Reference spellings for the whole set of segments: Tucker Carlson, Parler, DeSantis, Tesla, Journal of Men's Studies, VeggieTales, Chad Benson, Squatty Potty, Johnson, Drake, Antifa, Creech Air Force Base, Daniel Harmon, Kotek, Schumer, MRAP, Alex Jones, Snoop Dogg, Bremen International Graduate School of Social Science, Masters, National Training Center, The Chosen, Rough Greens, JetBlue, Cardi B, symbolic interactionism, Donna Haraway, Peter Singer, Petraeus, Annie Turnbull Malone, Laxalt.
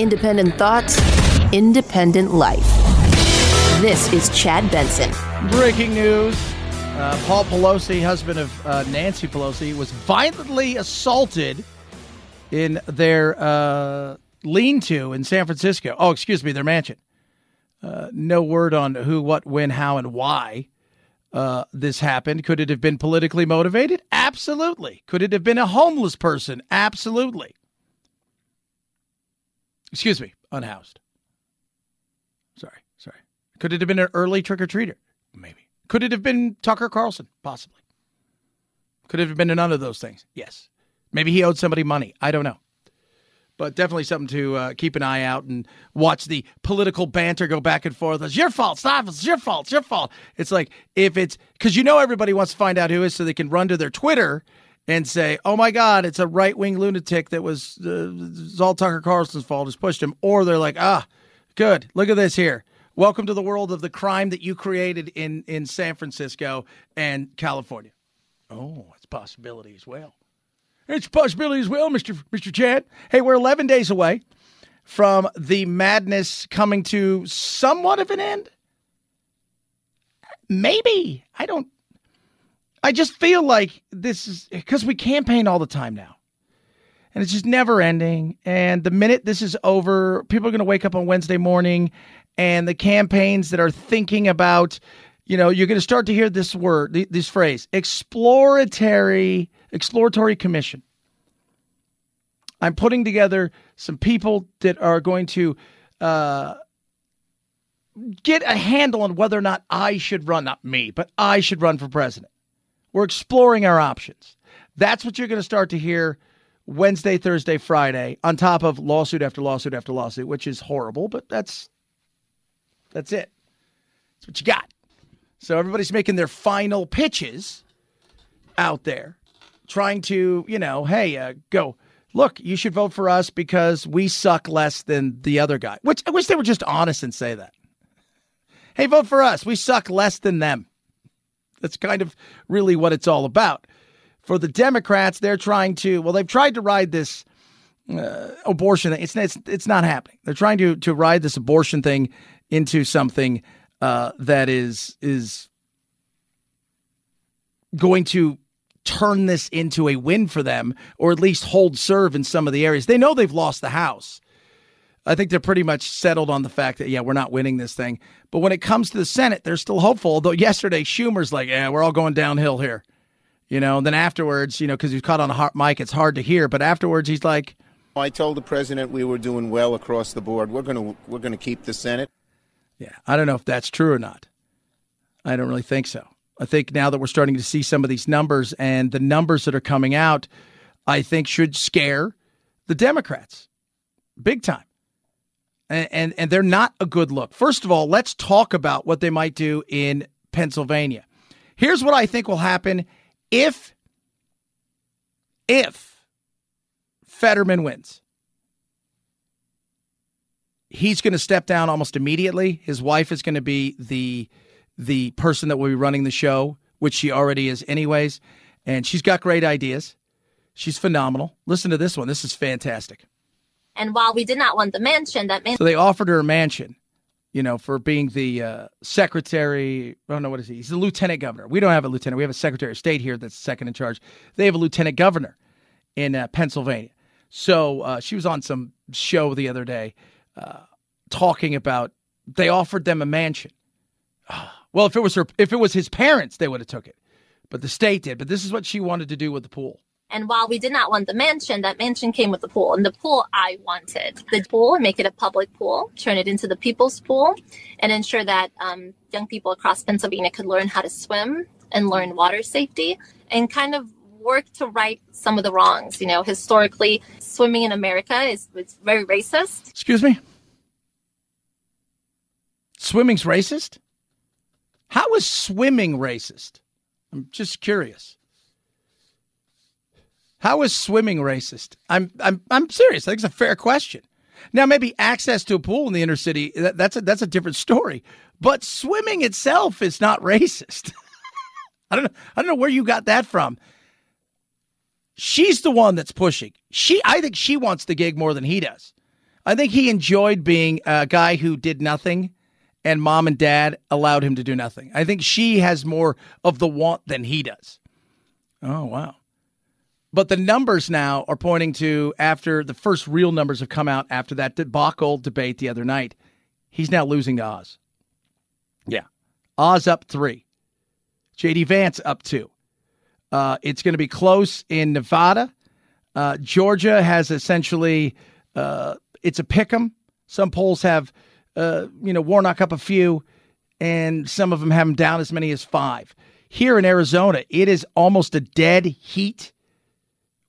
independent thoughts, independent life. This is Chad Benson. Breaking news. Paul Pelosi, husband of Nancy Pelosi, was violently assaulted in their lean-to in San Francisco. Oh, excuse me, their mansion. No word on who, what, when, how, and why this happened. Could it have been politically motivated? Absolutely. Could it have been a homeless person? Absolutely. Excuse me, unhoused. Sorry. Could it have been an early trick-or-treater? Maybe. Could it have been Tucker Carlson? Possibly. Could it have been none of those things? Yes. Maybe he owed somebody money. I don't know. But definitely something to keep an eye out and watch the political banter go back and forth. It's your fault. Stop. It's your fault. It's your fault. It's like if it's because, you know, everybody wants to find out who is so they can run to their Twitter and say, oh, my God, it's a right wing lunatic that was all Tucker Carlson's fault, has pushed him. Or they're like, ah, good. Look at this here. Welcome to the world of the crime that you created in San Francisco and California. Oh, it's a possibility as well. It's a possibility as well, Mr. Chad. Hey, we're 11 days away from the madness coming to somewhat of an end. Maybe. I just feel like this is because we campaign all the time now. And it's just never ending. And the minute this is over, people are going to wake up on Wednesday morning. And the campaigns that are thinking about, you know, you're going to start to hear this word, this phrase, exploratory commission. I'm putting together some people that are going to get a handle on whether or not I should run, not me, but I should run for president. We're exploring our options. That's what you're going to start to hear Wednesday, Thursday, Friday, on top of lawsuit after lawsuit after lawsuit, which is horrible, but that's it. That's what you got. So everybody's making their final pitches out there, trying to, you know, hey, go, look, you should vote for us because we suck less than the other guy. Which I wish they were just honest and say that. Hey, vote for us. We suck less than them. That's kind of really what it's all about. For the Democrats, they're trying to, well, they've tried to ride this abortion. It's not happening. They're trying to ride this abortion thing into something that is going to turn this into a win for them, or at least hold serve in some of the areas. They know they've lost the House. I think they're pretty much settled on the fact that, yeah, we're not winning this thing. But when it comes to the Senate, they're still hopeful. Although yesterday, Schumer's like, yeah, we're all going downhill here. You know, and then afterwards, you know, because he was caught on a hot mic, it's hard to hear. But afterwards, he's like, I told the president we were doing well across the board. We're going to keep the Senate. Yeah, I don't know if that's true or not. I don't really think so. I think now that we're starting to see some of these numbers, and the numbers that are coming out, I think should scare the Democrats big time. And they're not a good look. First of all, let's talk about what they might do in Pennsylvania. Here's what I think will happen if Fetterman wins. He's going to step down almost immediately. His wife is going to be the person that will be running the show, which she already is anyways. And she's got great ideas. She's phenomenal. Listen to this one. This is fantastic. And while we did not want the mansion, that means... So they offered her a mansion, you know, for being the secretary. I don't know, what is he? He's the lieutenant governor. We don't have a lieutenant. We have a secretary of state here that's second in charge. They have a lieutenant governor in Pennsylvania. So she was on some show the other day. Talking about they offered them a mansion. Well, if it was his parents, they would have took it, but the state did. But this is what she wanted to do with the pool. And while we did not want the mansion, that mansion came with the pool, and the pool I wanted. The pool, make it a public pool, turn it into the people's pool, and ensure that young people across Pennsylvania could learn how to swim and learn water safety, and kind of work to right some of the wrongs. You know, historically, swimming in America is very racist. Excuse me? Swimming's racist? How is swimming racist? I'm just curious. How is swimming racist? I'm serious. I think it's a fair question. Now, maybe access to a pool in the inner city, that's a different story. But swimming itself is not racist. I don't know where you got that from. She's the one that's pushing. I think she wants the gig more than he does. I think he enjoyed being a guy who did nothing, and mom and dad allowed him to do nothing. I think she has more of the want than he does. Oh, wow. But the numbers now are pointing to, after the first real numbers have come out after that debacle debate the other night, he's now losing to Oz. Yeah. Oz up 3. JD Vance up 2. It's going to be close in Nevada. Georgia has essentially, it's a pick 'em. Some polls have, Warnock up a few, and some of them have him down as many as 5. Here in Arizona, it is almost a dead heat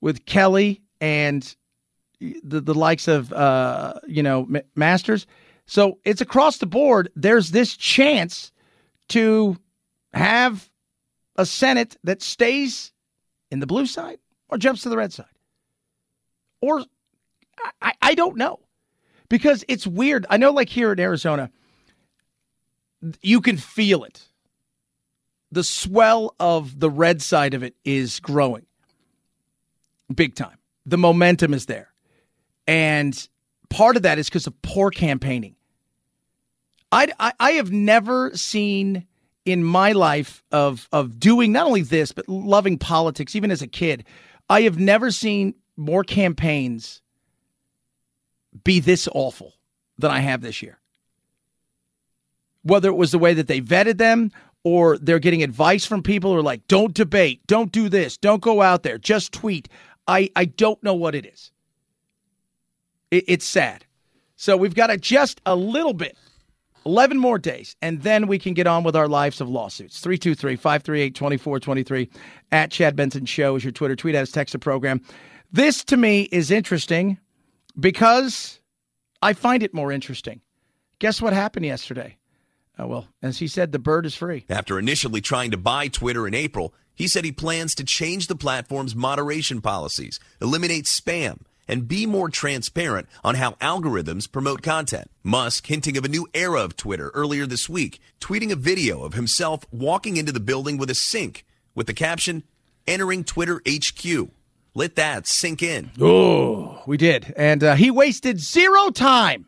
with Kelly and the likes of, Masters. So it's across the board. There's this chance to have a Senate that stays in the blue side or jumps to the red side. Or I don't know, because it's weird. I know, like here in Arizona, you can feel it. The swell of the red side of it is growing big time. The momentum is there. And part of that is because of poor campaigning. I have never seen in my life of doing not only this, but loving politics, even as a kid, I have never seen more campaigns be this awful than I have this year. Whether it was the way that they vetted them, or they're getting advice from people who are like, don't debate, don't do this, don't go out there, just tweet. I don't know what it is. It's sad. So we've got to just a little bit, 11 more days, and then we can get on with our lives of lawsuits. 323-538-2423 at Chad Benson Show is your Twitter. Tweet at us, text the program. This, to me, is interesting because I find it more interesting. Guess what happened yesterday? Well, as he said, the bird is free. After initially trying to buy Twitter in April, he said he plans to change the platform's moderation policies, eliminate spam, and be more transparent on how algorithms promote content. Musk hinting of a new era of Twitter earlier this week, tweeting a video of himself walking into the building with a sink with the caption, "Entering Twitter HQ." Let that sink in. Oh, we did. And he wasted zero time.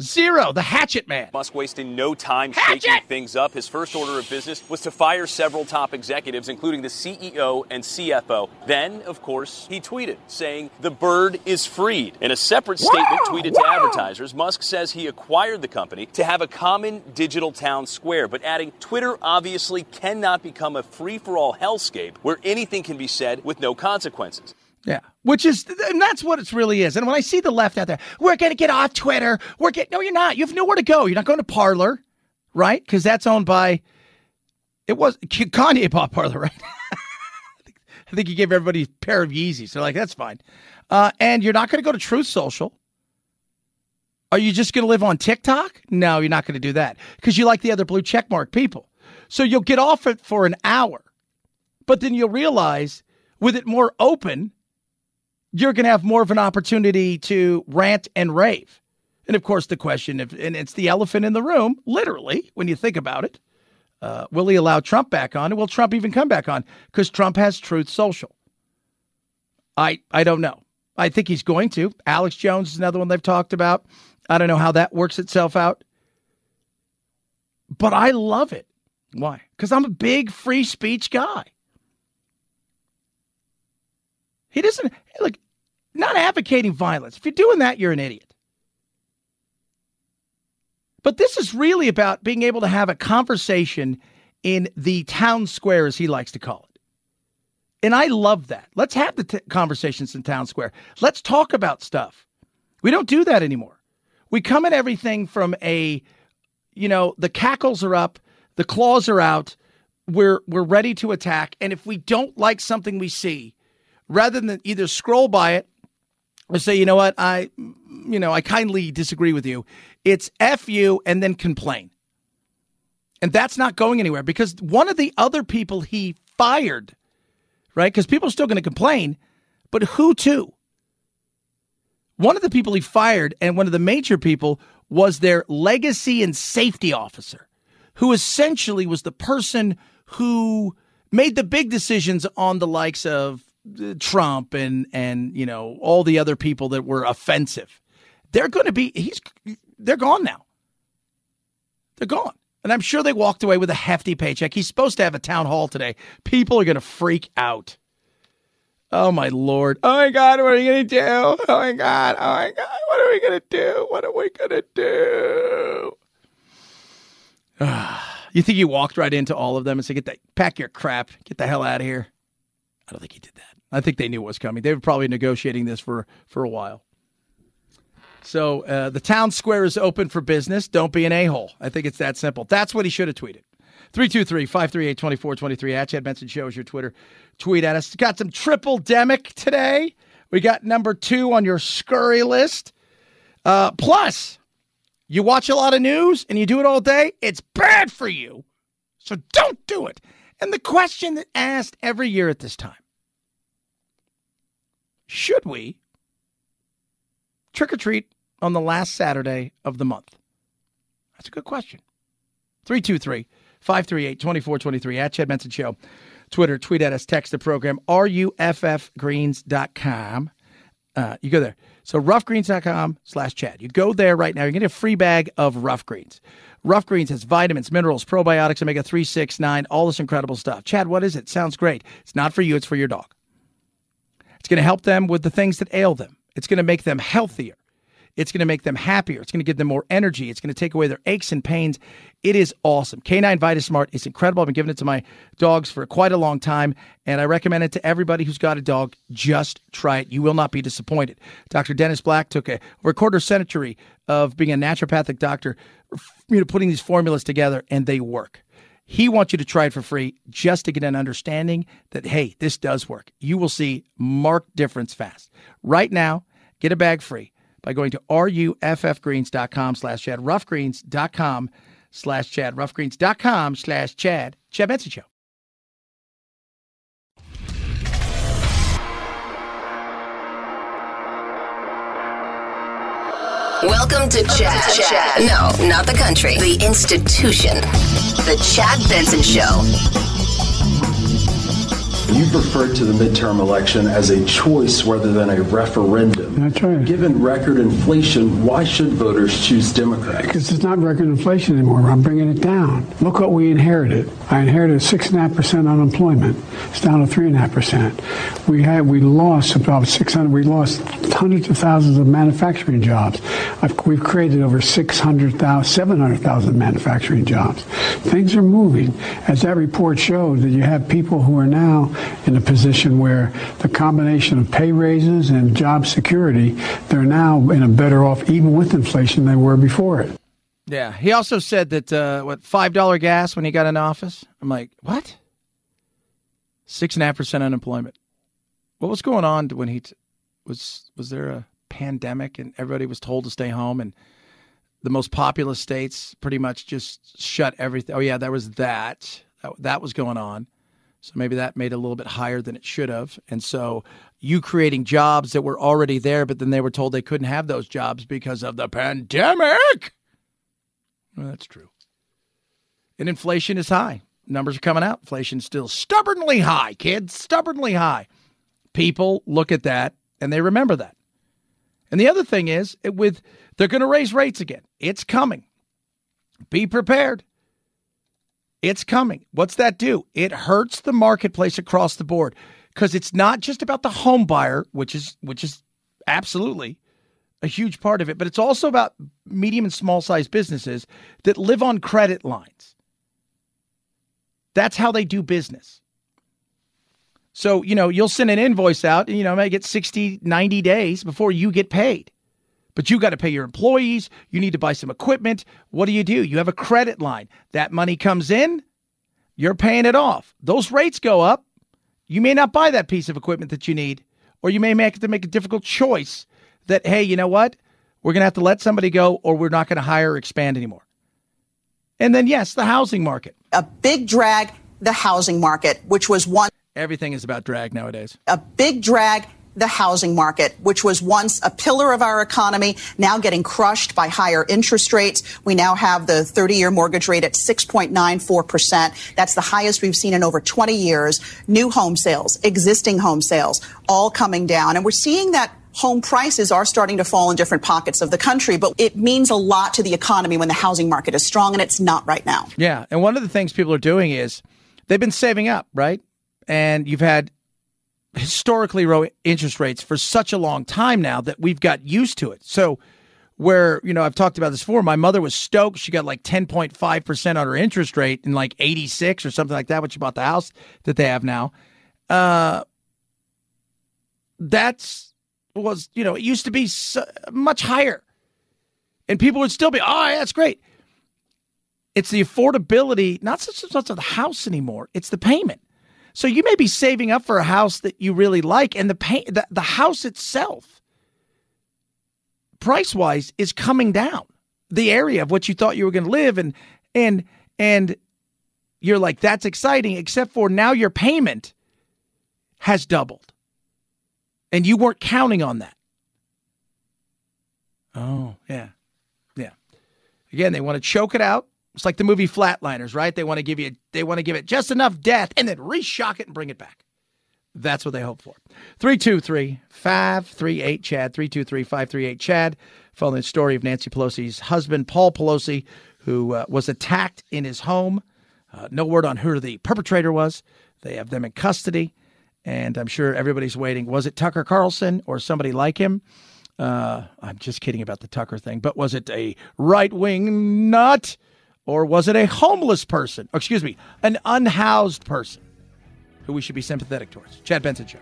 Zero, the Hatchet Man. Musk wasting no time shaking things up. His first order of business was to fire several top executives, including the CEO and CFO. Then, of course, he tweeted, saying, "The bird is freed." In a separate statement tweeted to advertisers, Musk says he acquired the company to have a common digital town square, but adding, "Twitter obviously cannot become a free-for-all hellscape where anything can be said with no consequences." Yeah, and that's what it really is. And when I see the left out there, we're going to get off Twitter. No, you're not. You have nowhere to go. You're not going to Parler, right? Because that's owned by, Kanye bought Parler, right? I think he gave everybody a pair of Yeezys. They're like, that's fine. And you're not going to go to Truth Social. Are you just going to live on TikTok? No, you're not going to do that because you like the other blue checkmark people. So you'll get off it for an hour, but then you'll realize with it more open, you're going to have more of an opportunity to rant and rave. And, of course, the question, and it's the elephant in the room, literally, when you think about it, will he allow Trump back on? And will Trump even come back on? Because Trump has Truth Social. I don't know. I think he's going to. Alex Jones is another one they've talked about. I don't know how that works itself out. But I love it. Why? Because I'm a big free speech guy. He doesn't, look, not advocating violence. If you're doing that, you're an idiot. But this is really about being able to have a conversation in the town square, as he likes to call it. And I love that. Let's have the conversations in town square. Let's talk about stuff. We don't do that anymore. We come at everything from the cackles are up, the claws are out, we're ready to attack. And if we don't like something we see, rather than either scroll by it or say, you know what, I kindly disagree with you, it's F you and then complain. And that's not going anywhere because one of the other people he fired, right? Because people are still going to complain, but who to? One of the people he fired and one of the major people was their legacy and safety officer, who essentially was the person who made the big decisions on the likes of Trump and you know, all the other people that were offensive, they're going to be they're gone now. They're gone. And I'm sure they walked away with a hefty paycheck. He's supposed to have a town hall today. People are going to freak out. Oh, my Lord. Oh, my God. What are we going to do? Oh, my God. Oh, my God. What are we going to do? What are we going to do? You think he walked right into all of them and said, pack your crap. Get the hell out of here. I don't think he did that. I think they knew what was coming. They were probably negotiating this for a while. So the town square is open for business. Don't be an a-hole. I think it's that simple. That's what he should have tweeted. 323-538-2423 at Chad Benson Show is your Twitter. Tweet at us. Got some triple-demic today. We got number 2 on your scurry list. Plus, you watch a lot of news and you do it all day. It's bad for you. So don't do it. And the question that asked every year at this time. Should we trick or treat on the last Saturday of the month? That's a good question. 323-538-2423 at Chad Benson Show. Twitter, tweet at us, text the program, ruffgreens.com. You go there. So roughgreens.com/Chad. You go there right now. You're going to get a free bag of Rough Greens. Rough Greens has vitamins, minerals, probiotics, omega-3, 6, 9, all this incredible stuff. Chad, what is it? Sounds great. It's not for you. It's for your dog. It's going to help them with the things that ail them. It's going to make them healthier. It's going to make them happier. It's going to give them more energy. It's going to take away their aches and pains. It is awesome. Canine VitaSmart is incredible. I've been giving it to my dogs for quite a long time, and I recommend it to everybody who's got a dog. Just try it. You will not be disappointed. Dr. Dennis Black took over a quarter century of being a naturopathic doctor, you know, putting these formulas together, and they work. He wants you to try it for free just to get an understanding that, hey, this does work. You will see marked difference fast. Right now, get a bag free by going to ruffgreens.com/Chad, roughgreens.com/Chad, roughgreens.com/Chad, Chad Benson Show. Welcome to Chad. Chad. No, not the country. The institution. The Chad Benson Show. You've referred to the midterm election as a choice rather than a referendum. That's right. Given record inflation, why should voters choose Democrats? Because it's not record inflation anymore. I'm bringing it down. Look what we inherited. I inherited 6.5% unemployment. It's down to 3.5%. We lost about 600. We lost hundreds of thousands of manufacturing jobs. We've created over 600,000, 700,000 manufacturing jobs. Things are moving, as that report showed. That you have people who are now in a position where the combination of pay raises and job security. They're now in a better off, even with inflation, than they were before it. Yeah. He also said that, $5 gas when he got in office? I'm like, what? 6.5% unemployment. What was going on when he was there a pandemic and everybody was told to stay home and the most populous states pretty much just shut everything. Oh, yeah, there was that was going on. So maybe that made it a little bit higher than it should have. And so you creating jobs that were already there, but then they were told they couldn't have those jobs because of the pandemic. Well, that's true. And inflation is high. Numbers are coming out. Inflation's still stubbornly high, kids. Stubbornly high. People look at that and they remember that. And the other thing is, they're going to raise rates again. It's coming. Be prepared. It's coming. What's that do? It hurts the marketplace across the board because it's not just about the home buyer, which is absolutely a huge part of it, but it's also about medium and small sized businesses that live on credit lines. That's how they do business. So, you know, you'll send an invoice out and, you know, it may get 60, 90 days before you get paid. But you got to pay your employees. You need to buy some equipment. What do? You have a credit line. That money comes in. You're paying it off. Those rates go up. You may not buy that piece of equipment that you need, or you may have to make a difficult choice that, hey, you know what? We're going to have to let somebody go, or we're not going to hire or expand anymore. And then, yes, the housing market. A big drag, the housing market, which was one. Everything is about drag nowadays. A big drag. the housing market, which was once a pillar of our economy, now getting crushed by higher interest rates. We now have the 30-year mortgage rate at 6.94%. That's the highest we've seen in over 20 years. New home sales, existing home sales, all coming down. And we're seeing that home prices are starting to fall in different pockets of the country, but it means a lot to the economy when the housing market is strong, and it's not right now. Yeah, and one of the things people are doing is they've been saving up, right? And you've had historically low interest rates for such a long time now that we've got used to it. So where, you know, I've talked about this before, my mother was stoked. She got like 10.5% on her interest rate in like 86 or something like that when she bought the house that they have now. That's you know, it used to be so much higher, and people would still be, oh, yeah, that's great. It's the affordability, not so much of the house anymore. It's the payment. So you may be saving up for a house that you really like, and the house itself, price-wise, is coming down. The area of what you thought you were going to live, and you're like, that's exciting, except for now your payment has doubled. And you weren't counting on that. Oh, yeah. Yeah. Again, they want to choke it out. It's like the movie Flatliners, right? They want to give you, they want to give it just enough death and then reshock it and bring it back. That's what they hope for. 323-538-CHAD, 323-538-CHAD. Following the story of Nancy Pelosi's husband, Paul Pelosi, who was attacked in his home. No word on who the perpetrator was. They have them in custody. And I'm sure everybody's waiting. Was it Tucker Carlson or somebody like him? I'm just kidding about the Tucker thing. But was it a right-wing nut, or was it a homeless person? Excuse me, an unhoused person who we should be sympathetic towards? Chad Benson Show.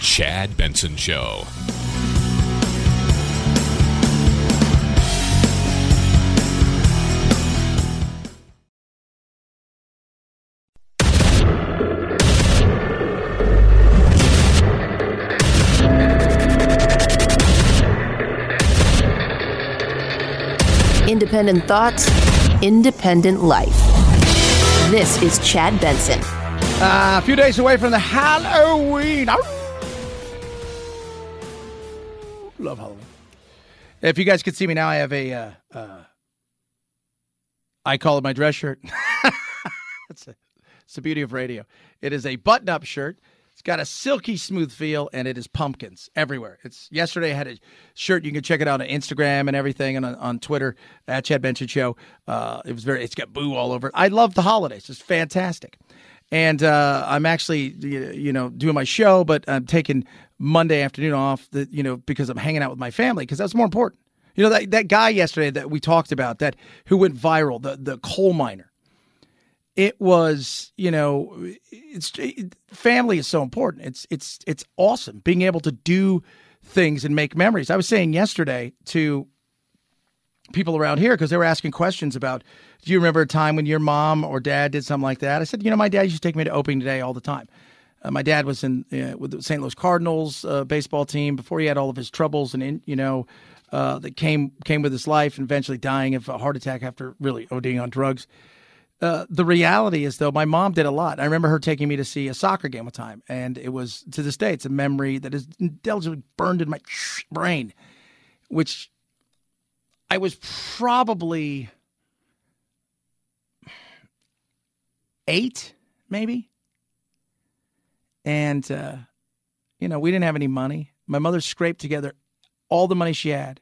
Chad Benson Show. Independent thoughts, independent life. This is Chad Benson. A few days away from the Halloween. Love Halloween. If you guys could see me now, I have a, I call it my dress shirt. It's the beauty of radio. It is a button-up shirt. It's got a silky smooth feel, and it is pumpkins everywhere. Yesterday I had a shirt. You can check it out on Instagram and everything, and on Twitter, at Chad Benson Show. It's got boo all over it. I love the holidays. It's fantastic. And I'm actually, you know, doing my show, but I'm taking Monday afternoon off, you know, because I'm hanging out with my family, because that's more important. You know, that guy yesterday that we talked about, that who went viral, the coal miner. It was, you know, family is so important. It's awesome being able to do things and make memories. I was saying yesterday to people around here, because they were asking questions about, do you remember a time when your mom or dad did something like that? I said, you know, my dad used to take me to opening day all the time. My dad was with the St. Louis Cardinals baseball team before he had all of his troubles that came with his life, and eventually dying of a heart attack after really ODing on drugs. The reality is, though, my mom did a lot. I remember her taking me to see a soccer game one time, and it was, to this day, it's a memory that is indelibly burned in my brain, which I was probably 8, maybe. And, you know, we didn't have any money. My mother scraped together all the money she had.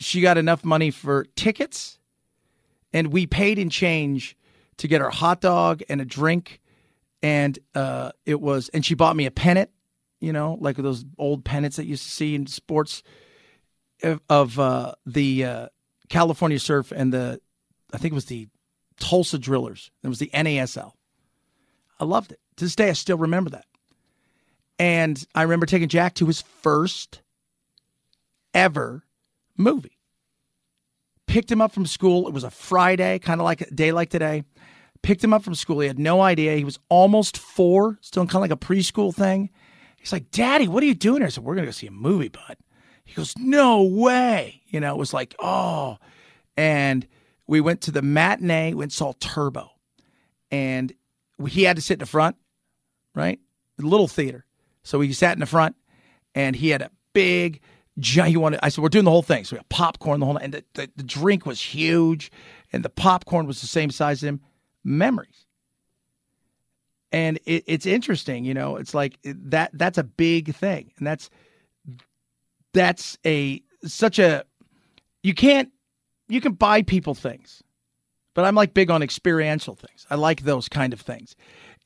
She got enough money for tickets, and we paid in change to get her hot dog and a drink. And and she bought me a pennant, you know, like those old pennants that you used to see in sports of the California Surf and I think it was the Tulsa Drillers. It was the NASL. I loved it. To this day, I still remember that. And I remember taking Jack to his first ever movie. Picked him up from school. It was a Friday, kind of like a day like today. picked him up from school. He had no idea. He was almost four, still in kind of like a preschool thing. He's like, Daddy, what are you doing here? I said, we're going to go see a movie, bud. He goes, no way. You know, it was like, oh. And we went to the matinee, went and saw Turbo. And he had to sit in the front, right? The little theater. So he sat in the front, and he had a big, giant, he wanted, I said, we're doing the whole thing. So we had popcorn the whole night. And the drink was huge, and the popcorn was the same size as him. Memories. And it's interesting, you know, it's like that's a big thing. And that's a, such a, you can buy people things, but I'm like big on experiential things. I like those kind of things.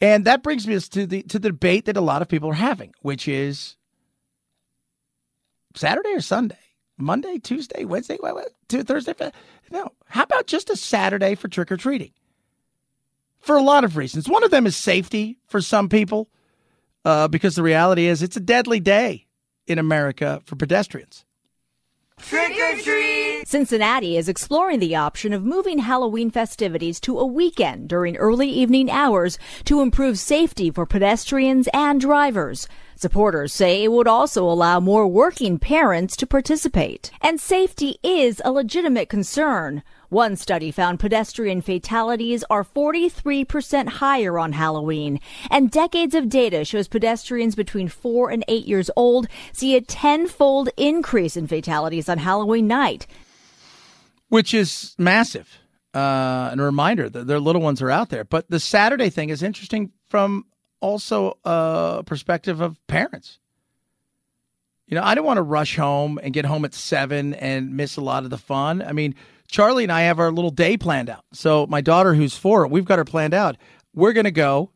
And that brings me to the debate that a lot of people are having, which is Saturday or Sunday, Monday, Tuesday, Wednesday, Thursday. No, how about just a Saturday for trick or treating? For a lot of reasons. One of them is safety for some people, because the reality is it's a deadly day in America for pedestrians. Trick or treat! Cincinnati is exploring the option of moving Halloween festivities to a weekend during early evening hours to improve safety for pedestrians and drivers. Supporters say it would also allow more working parents to participate. And safety is a legitimate concern. One study found pedestrian fatalities are 43% higher on Halloween, and decades of data shows pedestrians between 4 and 8 years old see a 10-fold increase in fatalities on Halloween night. Which is massive, and a reminder that their little ones are out there. But the Saturday thing is interesting from also a perspective of parents. You know, I don't want to rush home and get home at 7 and miss a lot of the fun. I mean, Charlie and I have our little day planned out. So my daughter, who's 4, we've got her planned out. We're going to go,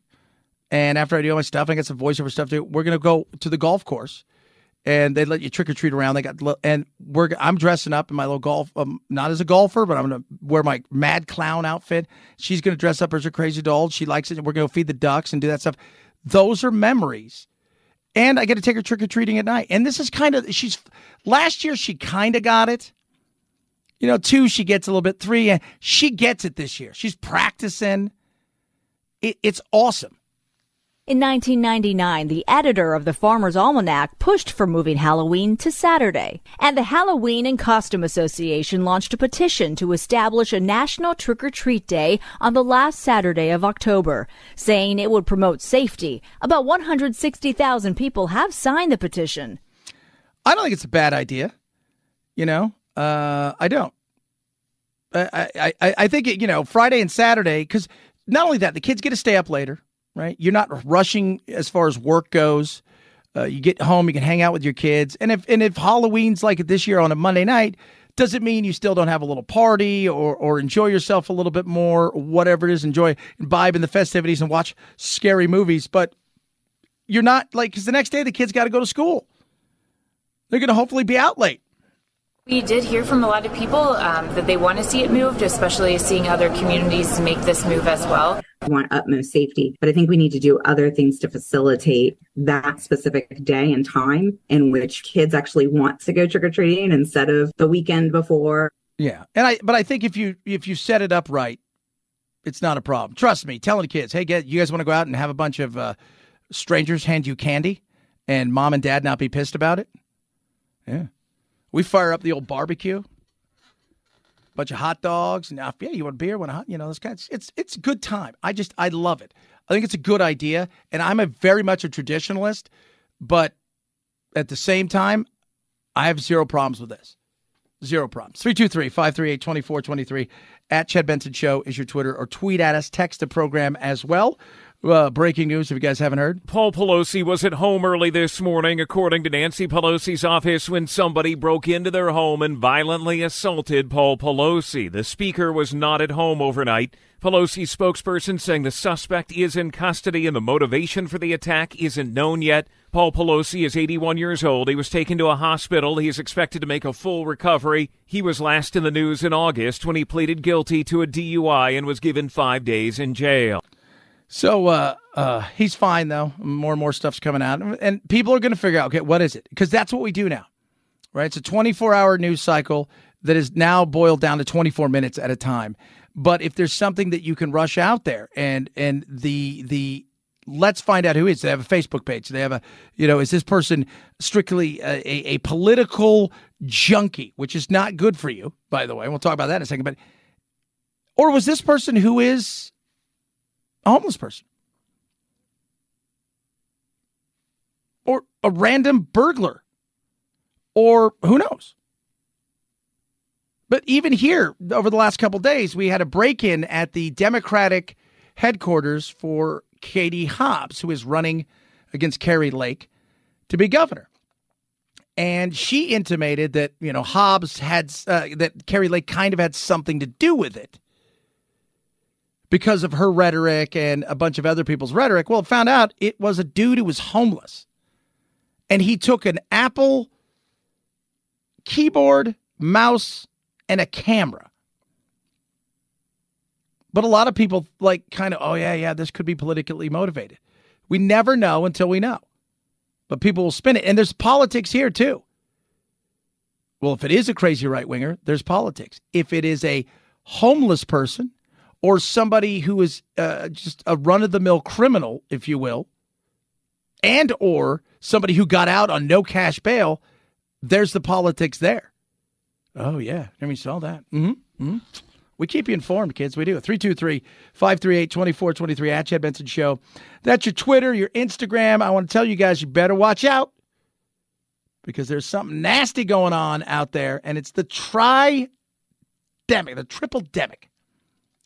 and after I do all my stuff, I get some voiceover stuff to do, we're going to go to the golf course, and they let you trick or treat around. They got, and I'm dressing up in my little golf, not as a golfer, but I'm going to wear my mad clown outfit. She's going to dress up as her crazy doll. She likes it. We're going to feed the ducks and do that stuff. Those are memories. And I get to take her trick or treating at night. And this is kind of, last year she kind of got it. You know, 2, she gets a little bit. 3, and she gets it this year. She's practicing. It's awesome. In 1999, the editor of the Farmer's Almanac pushed for moving Halloween to Saturday. And the Halloween and Costume Association launched a petition to establish a national trick-or-treat day on the last Saturday of October, saying it would promote safety. About 160,000 people have signed the petition. I don't think it's a bad idea, you know. I don't. I think, you know, Friday and Saturday, because not only that, the kids get to stay up later. Right? You're not rushing as far as work goes. You get home, you can hang out with your kids. And if Halloween's like this year on a Monday night, does it mean you still don't have a little party or enjoy yourself a little bit more, whatever it is, enjoy and vibe in the festivities and watch scary movies. But you're not like, because the next day the kids got to go to school. They're going to hopefully be out late. We did hear from a lot of people that they want to see it moved, especially seeing other communities make this move as well. I want utmost safety, but I think we need to do other things to facilitate that specific day and time in which kids actually want to go trick-or-treating instead of the weekend before. Yeah, but I think if you set it up right, it's not a problem. Trust me, telling kids, hey, you guys want to go out and have a bunch of strangers hand you candy and mom and dad not be pissed about it? Yeah. We fire up the old barbecue, bunch of hot dogs. Now, yeah, you want a beer, want a hot, you know, this kind of, it's a good time. I love it. I think it's a good idea, and I'm very much a traditionalist, but at the same time, I have zero problems with this. Zero problems. 323-538-2423 at Chad Benson Show is your Twitter, or tweet at us, text the program as well. Breaking news, if you guys haven't heard. Paul Pelosi was at home early this morning, according to Nancy Pelosi's office, when somebody broke into their home and violently assaulted Paul Pelosi. The speaker was not at home overnight. Pelosi's spokesperson saying the suspect is in custody and the motivation for the attack isn't known yet. Paul Pelosi is 81 years old. He was taken to a hospital. He is expected to make a full recovery. He was last in the news in August when he pleaded guilty to a DUI and was given 5 days in jail. So he's fine, though. More and more stuff's coming out. And people are going to figure out, okay, what is it? Because that's what we do now, right? It's a 24-hour news cycle that is now boiled down to 24 minutes at a time. But if there's something that you can rush out there, and the let's find out who is. They have a Facebook page. They have a, you know, is this person strictly a political junkie, which is not good for you, by the way. We'll talk about that in a second. But or was this person who is a homeless person? Or a random burglar? Or who knows? But even here, over the last couple of days, we had a break-in at the Democratic headquarters for Katie Hobbs, who is running against Carrie Lake to be governor. And she intimated that, you know, Hobbs had, that Carrie Lake kind of had something to do with it because of her rhetoric and a bunch of other people's rhetoric. Well, it found out it was a dude who was homeless. And he took an Apple keyboard, mouse, and a camera. But a lot of people like kind of, oh, yeah, this could be politically motivated. We never know until we know. But people will spin it. And there's politics here, too. Well, if it is a crazy right-winger, there's politics. If it is a homeless person or somebody who is just a run-of-the-mill criminal, if you will, and or somebody who got out on no cash bail, there's the politics there. Oh, yeah. I mean, saw that. We keep you informed, kids. We do. 323-538-2423 at Chad Benson Show. That's your Twitter, your Instagram. I want to tell you guys, you better watch out because there's something nasty going on out there, and it's the tridemic, the triple-demic.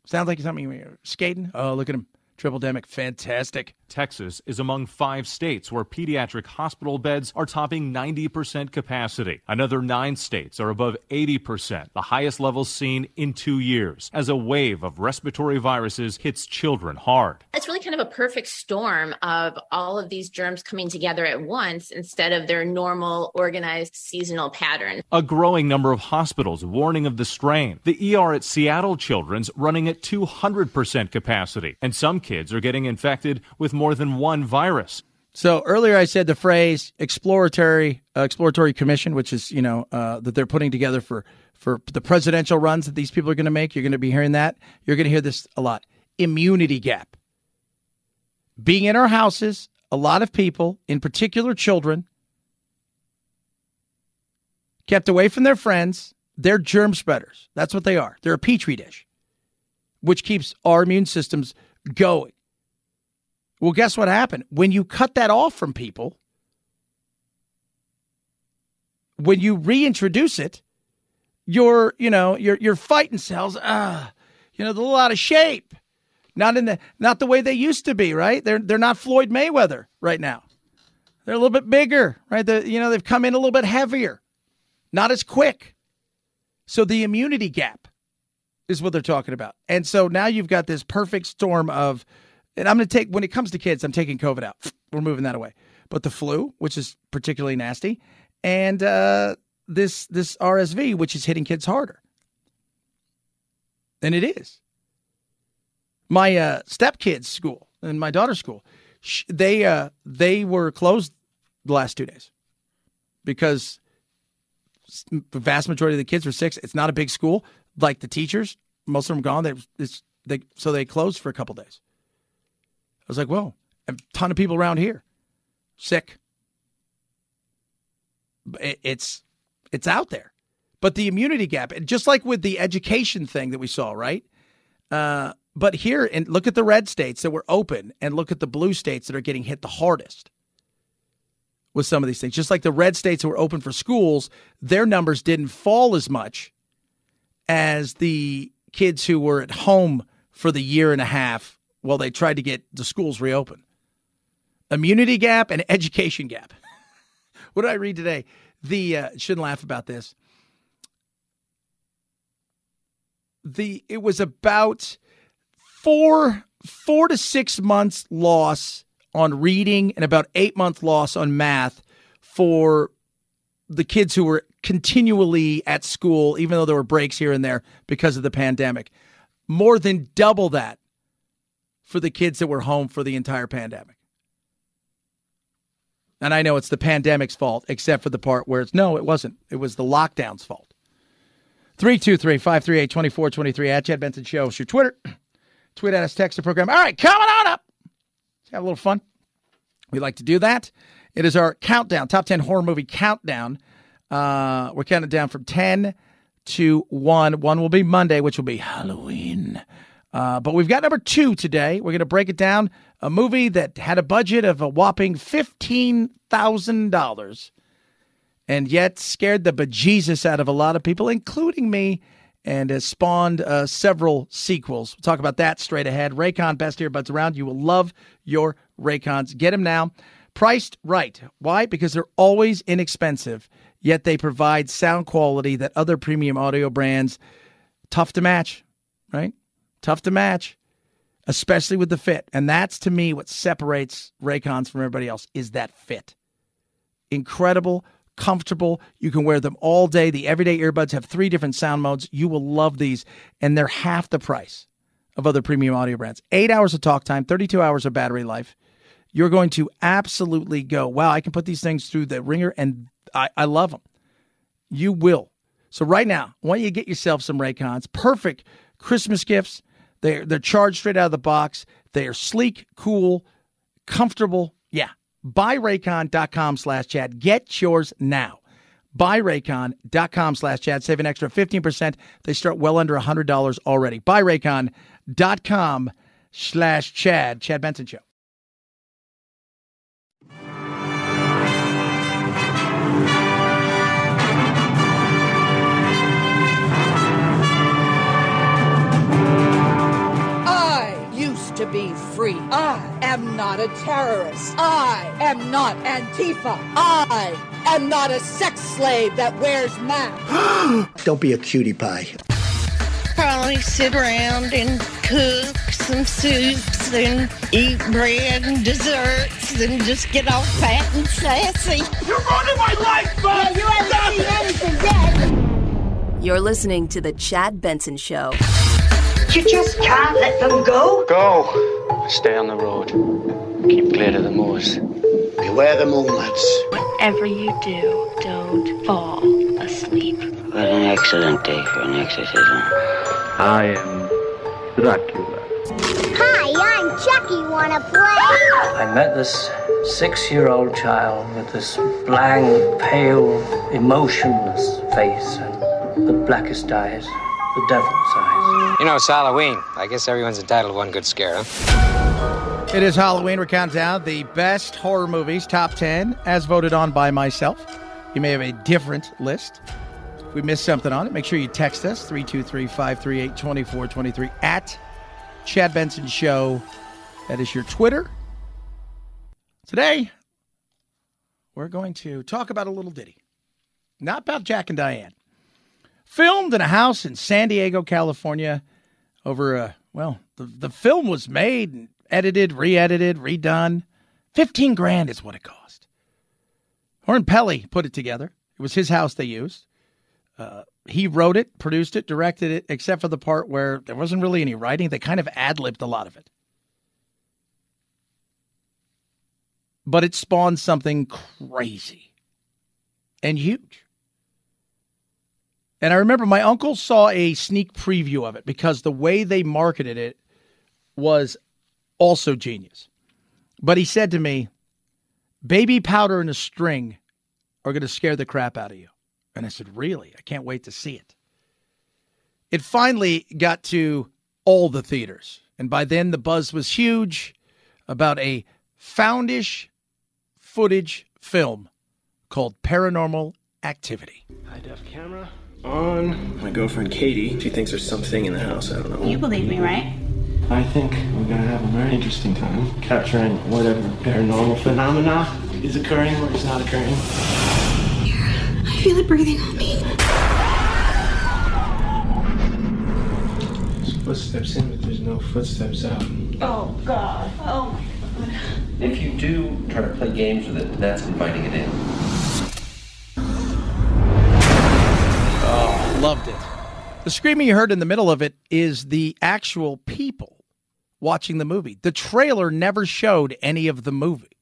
Sounds like something you're skating. Oh, look at him. Triple-demic. Fantastic. Texas is among 5 states where pediatric hospital beds are topping 90% capacity. Another 9 states are above 80%, the highest levels seen in 2 years, as a wave of respiratory viruses hits children hard. It's really kind of a perfect storm of all of these germs coming together at once instead of their normal, organized, seasonal pattern. A growing number of hospitals warning of the strain. The ER at Seattle Children's running at 200% capacity, and some kids are getting infected with more than one virus. So earlier I said the phrase exploratory commission, which is, you know, that they're putting together for the presidential runs that these people are going to make. You're going to be hearing that. You're going to hear this a lot. Immunity gap. Being in our houses, a lot of people, in particular children, kept away from their friends. They're germ spreaders. That's what they are. They're a petri dish, which keeps our immune systems going. Well, guess what happened? When you cut that off from people, when you reintroduce it, your fighting cells, they're a little out of shape. Not the way they used to be, right? They're not Floyd Mayweather right now. They're a little bit bigger, right? They've come in a little bit heavier, not as quick. So the immunity gap is what they're talking about. And so now you've got this perfect storm of, and I'm going to take, when it comes to kids, I'm taking COVID out. We're moving that away. But the flu, which is particularly nasty, and this RSV, which is hitting kids harder. And it is. My stepkids' school and my daughter's school, they were closed the last 2 days because the vast majority of the kids were sick. It's not a big school. Like the teachers, most of them gone. So they closed for a couple days. I was like, whoa, a ton of people around here sick. It's out there. But the immunity gap, just like with the education thing that we saw, right? But here, and look at the red states that were open and look at the blue states that are getting hit the hardest with some of these things. Just like the red states that were open for schools, their numbers didn't fall as much as the kids who were at home for the year and a half while they tried to get the schools reopened. Immunity gap and education gap. What did I read today? Shouldn't laugh about this. It was about 4 to 6 months loss on reading and about 8 month loss on math for the kids who were continually at school, even though there were breaks here and there because of the pandemic. More than double that for the kids that were home for the entire pandemic. And I know it's the pandemic's fault, except for the part where it wasn't. It was the lockdown's fault. 323-538-2423 at Chad Benson Show. It's your Twitter. Tweet at us, text the program. All right, coming on up. Let's have a little fun. We like to do that. It is our countdown, top 10 horror movie countdown. We're counting down from 10 to 1. 1 will be Monday, which will be Halloween. But we've got number 2 today. We're going to break it down. A movie that had a budget of a whopping $15,000 and yet scared the bejesus out of a lot of people, including me, and has spawned several sequels. We'll talk about that straight ahead. Raycon, best earbuds around. You will love your Raycons. Get them now. Priced right. Why? Because they're always inexpensive, yet they provide sound quality that other premium audio brands, tough to match, right? Tough to match, especially with the fit. And that's, to me, what separates Raycons from everybody else is that fit. Incredible, comfortable. You can wear them all day. The everyday earbuds have 3 different sound modes. You will love these, and they're half the price of other premium audio brands. 8 hours of talk time, 32 hours of battery life. You're going to absolutely go, wow, I can put these things through the ringer, and I love them. You will. So right now, why don't you get yourself some Raycons? Perfect Christmas gifts. They're charged straight out of the box. They are sleek, cool, comfortable. Yeah. Buy Raycon.com/Chad. Get yours now. Buy Raycon.com/Chad. Save an extra 15%. They start well under $100 already. Buy Raycon.com/Chad. Chad Benson Show. To be free. I am not a terrorist. I am not Antifa. I am not a sex slave that wears masks. Don't be a cutie pie. Probably sit around and cook some soups and eat bread and desserts and just get all fat and sassy. You're ruining my life, bud! No, you haven't seen anything yet. You're listening to The Chad Benson Show. You just can't let them go. Go. Stay on the road. Keep clear to the moors. Beware the moon, lads. Whatever you do, don't fall asleep. What an excellent day for an exorcism. I am Dracula. Hi, I'm Chucky. Wanna play? I met this 6-year-old child with this blank, pale, emotionless face and the blackest eyes. The devil's eyes. You know, it's Halloween. I guess everyone's entitled to one good scare, huh? It is Halloween. We're counting down the best horror movies, top 10, as voted on by myself. You may have a different list. If we missed something on it, make sure you text us, 323-538-2423, at Chad Benson Show. That is your Twitter. Today, we're going to talk about a little ditty. Not about Jack and Diane. Filmed in a house in San Diego, California, over the film was made and edited, re-edited, redone. $15,000 is what it cost. Horn Pelly put it together. It was his house they used. He wrote it, produced it, directed it, except for the part where there wasn't really any writing. They kind of ad-libbed a lot of it. But it spawned something crazy and huge. And I remember my uncle saw a sneak preview of it because the way they marketed it was also genius. But he said to me, baby powder and a string are going to scare the crap out of you. And I said, really? I can't wait to see it. It finally got to all the theaters. And by then the buzz was huge about a foundish footage film called Paranormal Activity. Hi, Def Camera. On my girlfriend Katie, she thinks there's something in the house. I don't know. You believe me, right? I think we're gonna have a very interesting time capturing whatever paranormal phenomena is occurring or is not occurring. Here, I feel it breathing on me. There's footsteps in, but there's no footsteps out. Oh God! Oh my God! If you do try to play games with it, that's inviting it in. Loved it. The screaming you heard in the middle of it is the actual people watching the movie. The trailer never showed any of the movie.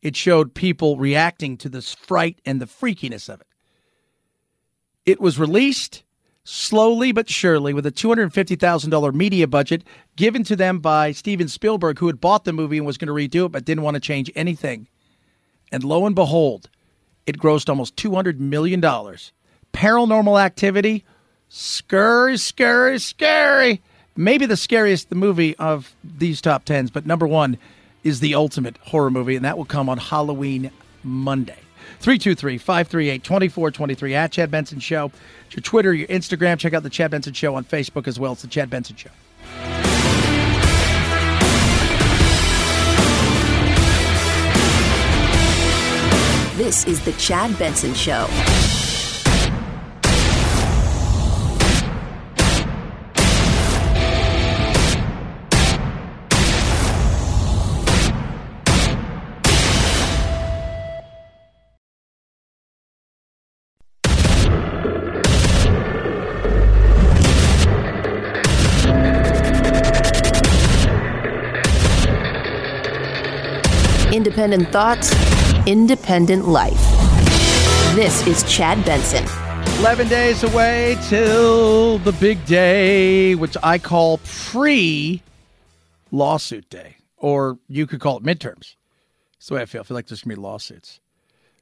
It showed people reacting to the fright and the freakiness of it. It was released slowly but surely with a $250,000 media budget given to them by Steven Spielberg, who had bought the movie and was going to redo it but didn't want to change anything. And lo and behold, it grossed almost $200 million. Paranormal Activity, scurry, scurry, scary. Maybe the scariest movie of these top tens, but number one is the ultimate horror movie, and that will come on Halloween Monday. 323-538-2423 at Chad Benson Show. It's your Twitter, your Instagram. Check out The Chad Benson Show on Facebook as well. It's The Chad Benson Show. This is The Chad Benson Show. Independent thoughts, independent life. This is Chad Benson. 11 days away till the big day, which I call pre-lawsuit day, or you could call it midterms. That's the way I feel. I feel like there's going to be lawsuits.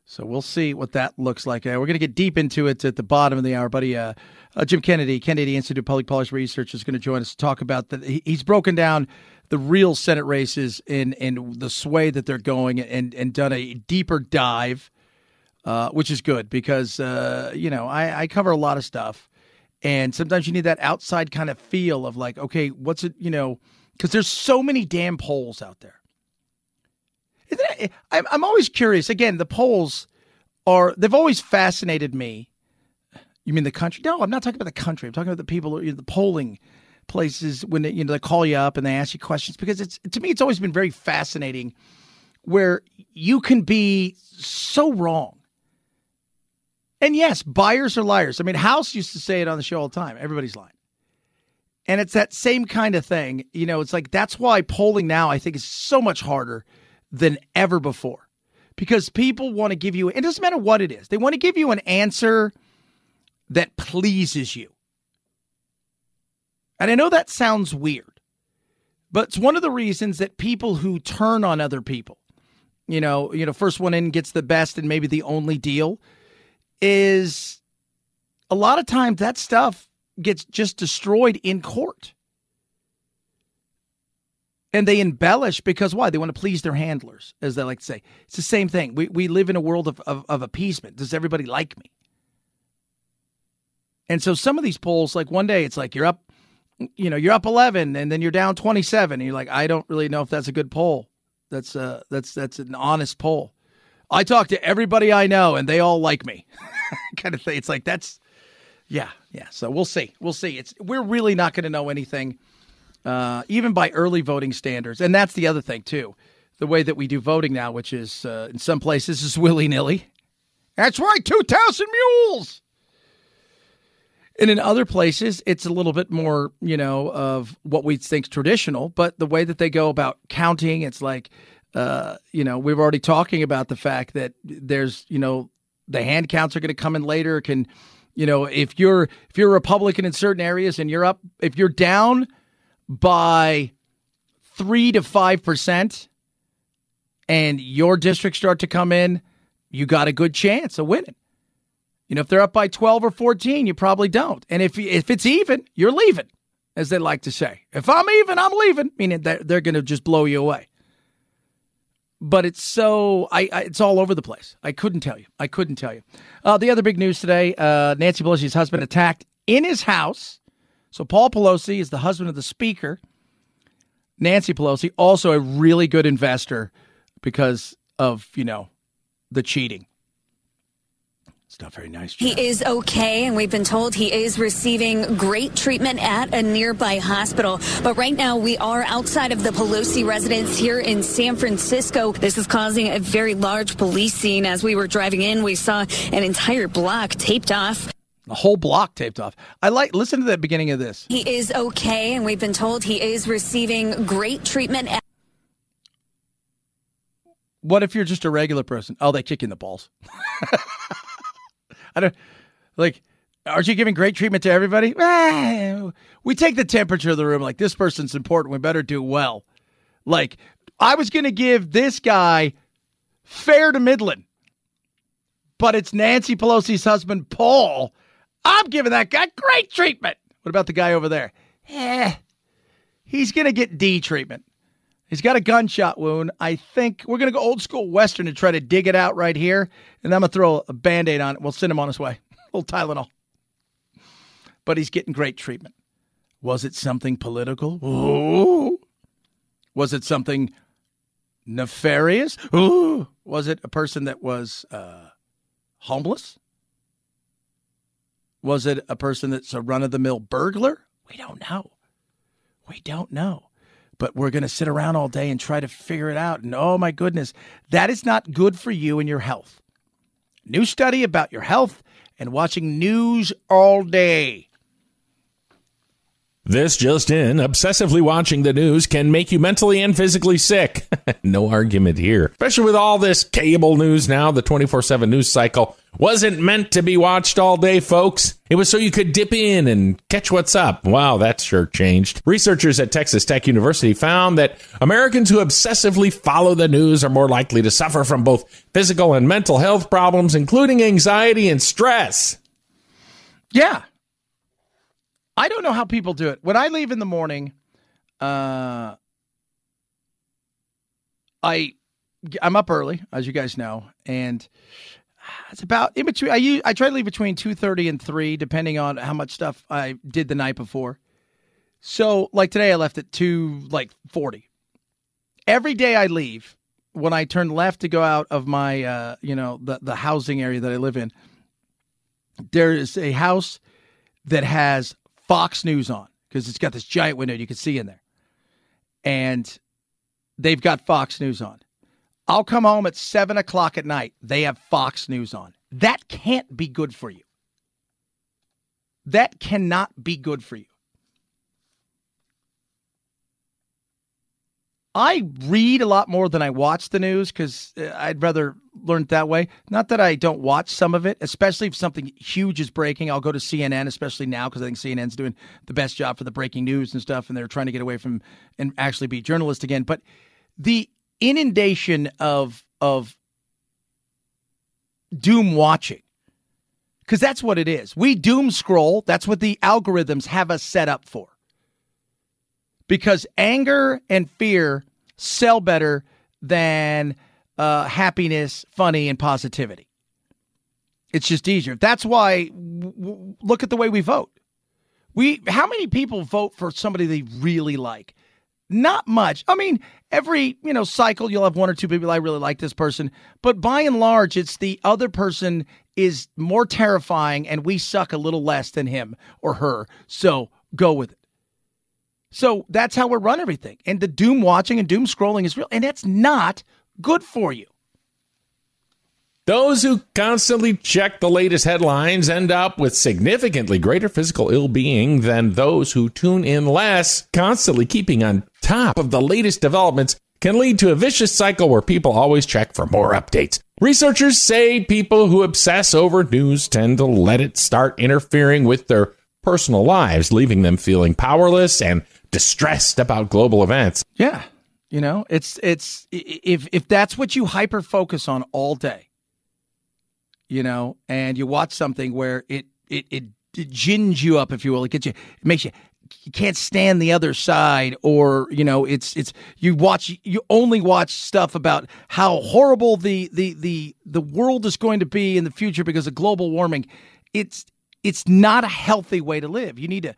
So we'll see what that looks like. We're going to get deep into it at the bottom of the hour. Buddy Jim Kennedy, Kennedy Institute of Public Policy Research, is going to join us to talk about that. He's broken down the real Senate races in the sway that they're going and done a deeper dive, which is good because, you know, I cover a lot of stuff. And sometimes you need that outside kind of feel of like, okay, what's it, you know, because there's so many damn polls out there. I'm always curious. Again, the polls they've always fascinated me. You mean the country? No, I'm not talking about the country. I'm talking about the people, the polling places when they, they call you up and they ask you questions, because to me, it's always been very fascinating where you can be so wrong. And yes, buyers are liars. I mean, House used to say it on the show all the time. Everybody's lying. And it's that same kind of thing. You know, it's like, that's why polling now I think is so much harder than ever before, because people want to give you, it doesn't matter what it is, they want to give you an answer that pleases you. And I know that sounds weird, but it's one of the reasons that people who turn on other people, first one in gets the best and maybe the only deal, is a lot of times that stuff gets just destroyed in court. And they embellish because why? They want to please their handlers, as they like to say. It's the same thing. We live in a world of appeasement. Does everybody like me? And so some of these polls, like one day it's like you're up, you're up 11 and then you're down 27. And you're like, I don't really know if that's a good poll. That's an honest poll. I talk to everybody I know and they all like me kind of thing. It's like, yeah. So we'll see. We're really not going to know anything. Even by early voting standards. And that's the other thing, too, the way that we do voting now, which is in some places is willy-nilly. That's right, 2,000 mules. And in other places, it's a little bit more, of what we think is traditional. But the way that they go about counting, it's like, we were already talking about the fact that there's, the hand counts are going to come in later. Can, if you're a Republican in certain areas and you're up, if you're down by 3 to 5% and your districts start to come in, you got a good chance of winning. If they're up by 12 or 14, you probably don't. And if it's even, you're leaving, as they like to say. If I'm even, I'm leaving, meaning they're going to just blow you away. But it's so, it's all over the place. I couldn't tell you. The other big news today, Nancy Pelosi's husband attacked in his house. So Paul Pelosi is the husband of the speaker. Nancy Pelosi, also a really good investor because of, the cheating. It's not very nice. John. He is okay, and we've been told he is receiving great treatment at a nearby hospital. But right now, we are outside of the Pelosi residence here in San Francisco. This is causing a very large police scene. As we were driving in, we saw an entire block taped off. A whole block taped off. Listen to the beginning of this. He is okay, and we've been told he is receiving great treatment. What if you're just a regular person? Oh, they kick in the balls. I don't Aren't you giving great treatment to everybody? We take the temperature of the room. Like, this person's important. We better do well. Like, I was going to give this guy fair to middling, but it's Nancy Pelosi's husband, Paul. I'm giving that guy great treatment. What about the guy over there? He's going to get D treatment. He's got a gunshot wound. I think we're going to go old school Western and try to dig it out right here. And I'm going to throw a Band-Aid on it. We'll send him on his way. A little Tylenol. But he's getting great treatment. Was it something political? Ooh. Was it something nefarious? Ooh. Was it a person that was homeless? Was it a person that's a run-of-the-mill burglar? We don't know. We don't know. But we're going to sit around all day and try to figure it out. And oh my goodness, that is not good for you and your health. New study about your health and watching news all day. This just in, obsessively watching the news can make you mentally and physically sick. No argument here. Especially with all this cable news now, the 24/7 news cycle wasn't meant to be watched all day, folks. It was so you could dip in and catch what's up. Wow, that sure changed. Researchers at Texas Tech University found that Americans who obsessively follow the news are more likely to suffer from both physical and mental health problems, including anxiety and stress. Yeah. I don't know how people do it. When I leave in the morning, I'm up early, as you guys know, and it's about in between. I try to leave between 2:30 and 3, depending on how much stuff I did the night before. So, like today, I left at 2:40. Every day I leave, when I turn left to go out of my, the housing area that I live in, there is a house that has Fox News on, because it's got this giant window you can see in there. And they've got Fox News on. I'll come home at 7 o'clock at night. They have Fox News on. That can't be good for you. That cannot be good for you. I read a lot more than I watch the news, because I'd rather learn it that way. Not that I don't watch some of it, especially if something huge is breaking. I'll go to CNN, especially now, because I think CNN's doing the best job for the breaking news and stuff, and they're trying to get away from and actually be journalists again. But the inundation of doom watching, because that's what it is. We doom scroll. That's what the algorithms have us set up for. Because anger and fear sell better than happiness, funny, and positivity. It's just easier. That's why, look at the way we vote. How many people vote for somebody they really like? Not much. I mean, every cycle you'll have one or two people, I really like this person. But by and large, it's the other person is more terrifying and we suck a little less than him or her. So go with it. So that's how we run everything. And the doom watching and doom scrolling is real. And that's not good for you. Those who constantly check the latest headlines end up with significantly greater physical ill-being than those who tune in less. Constantly keeping on top of the latest developments can lead to a vicious cycle where people always check for more updates. Researchers say people who obsess over news tend to let it start interfering with their personal lives, leaving them feeling powerless and distressed about global events. Yeah. It's if that's what you hyper focus on all day, and you watch something where it gins you up, if you will, it makes you can't stand the other side, or, you only watch stuff about how horrible the world is going to be in the future because of global warming. It's not a healthy way to live. You need to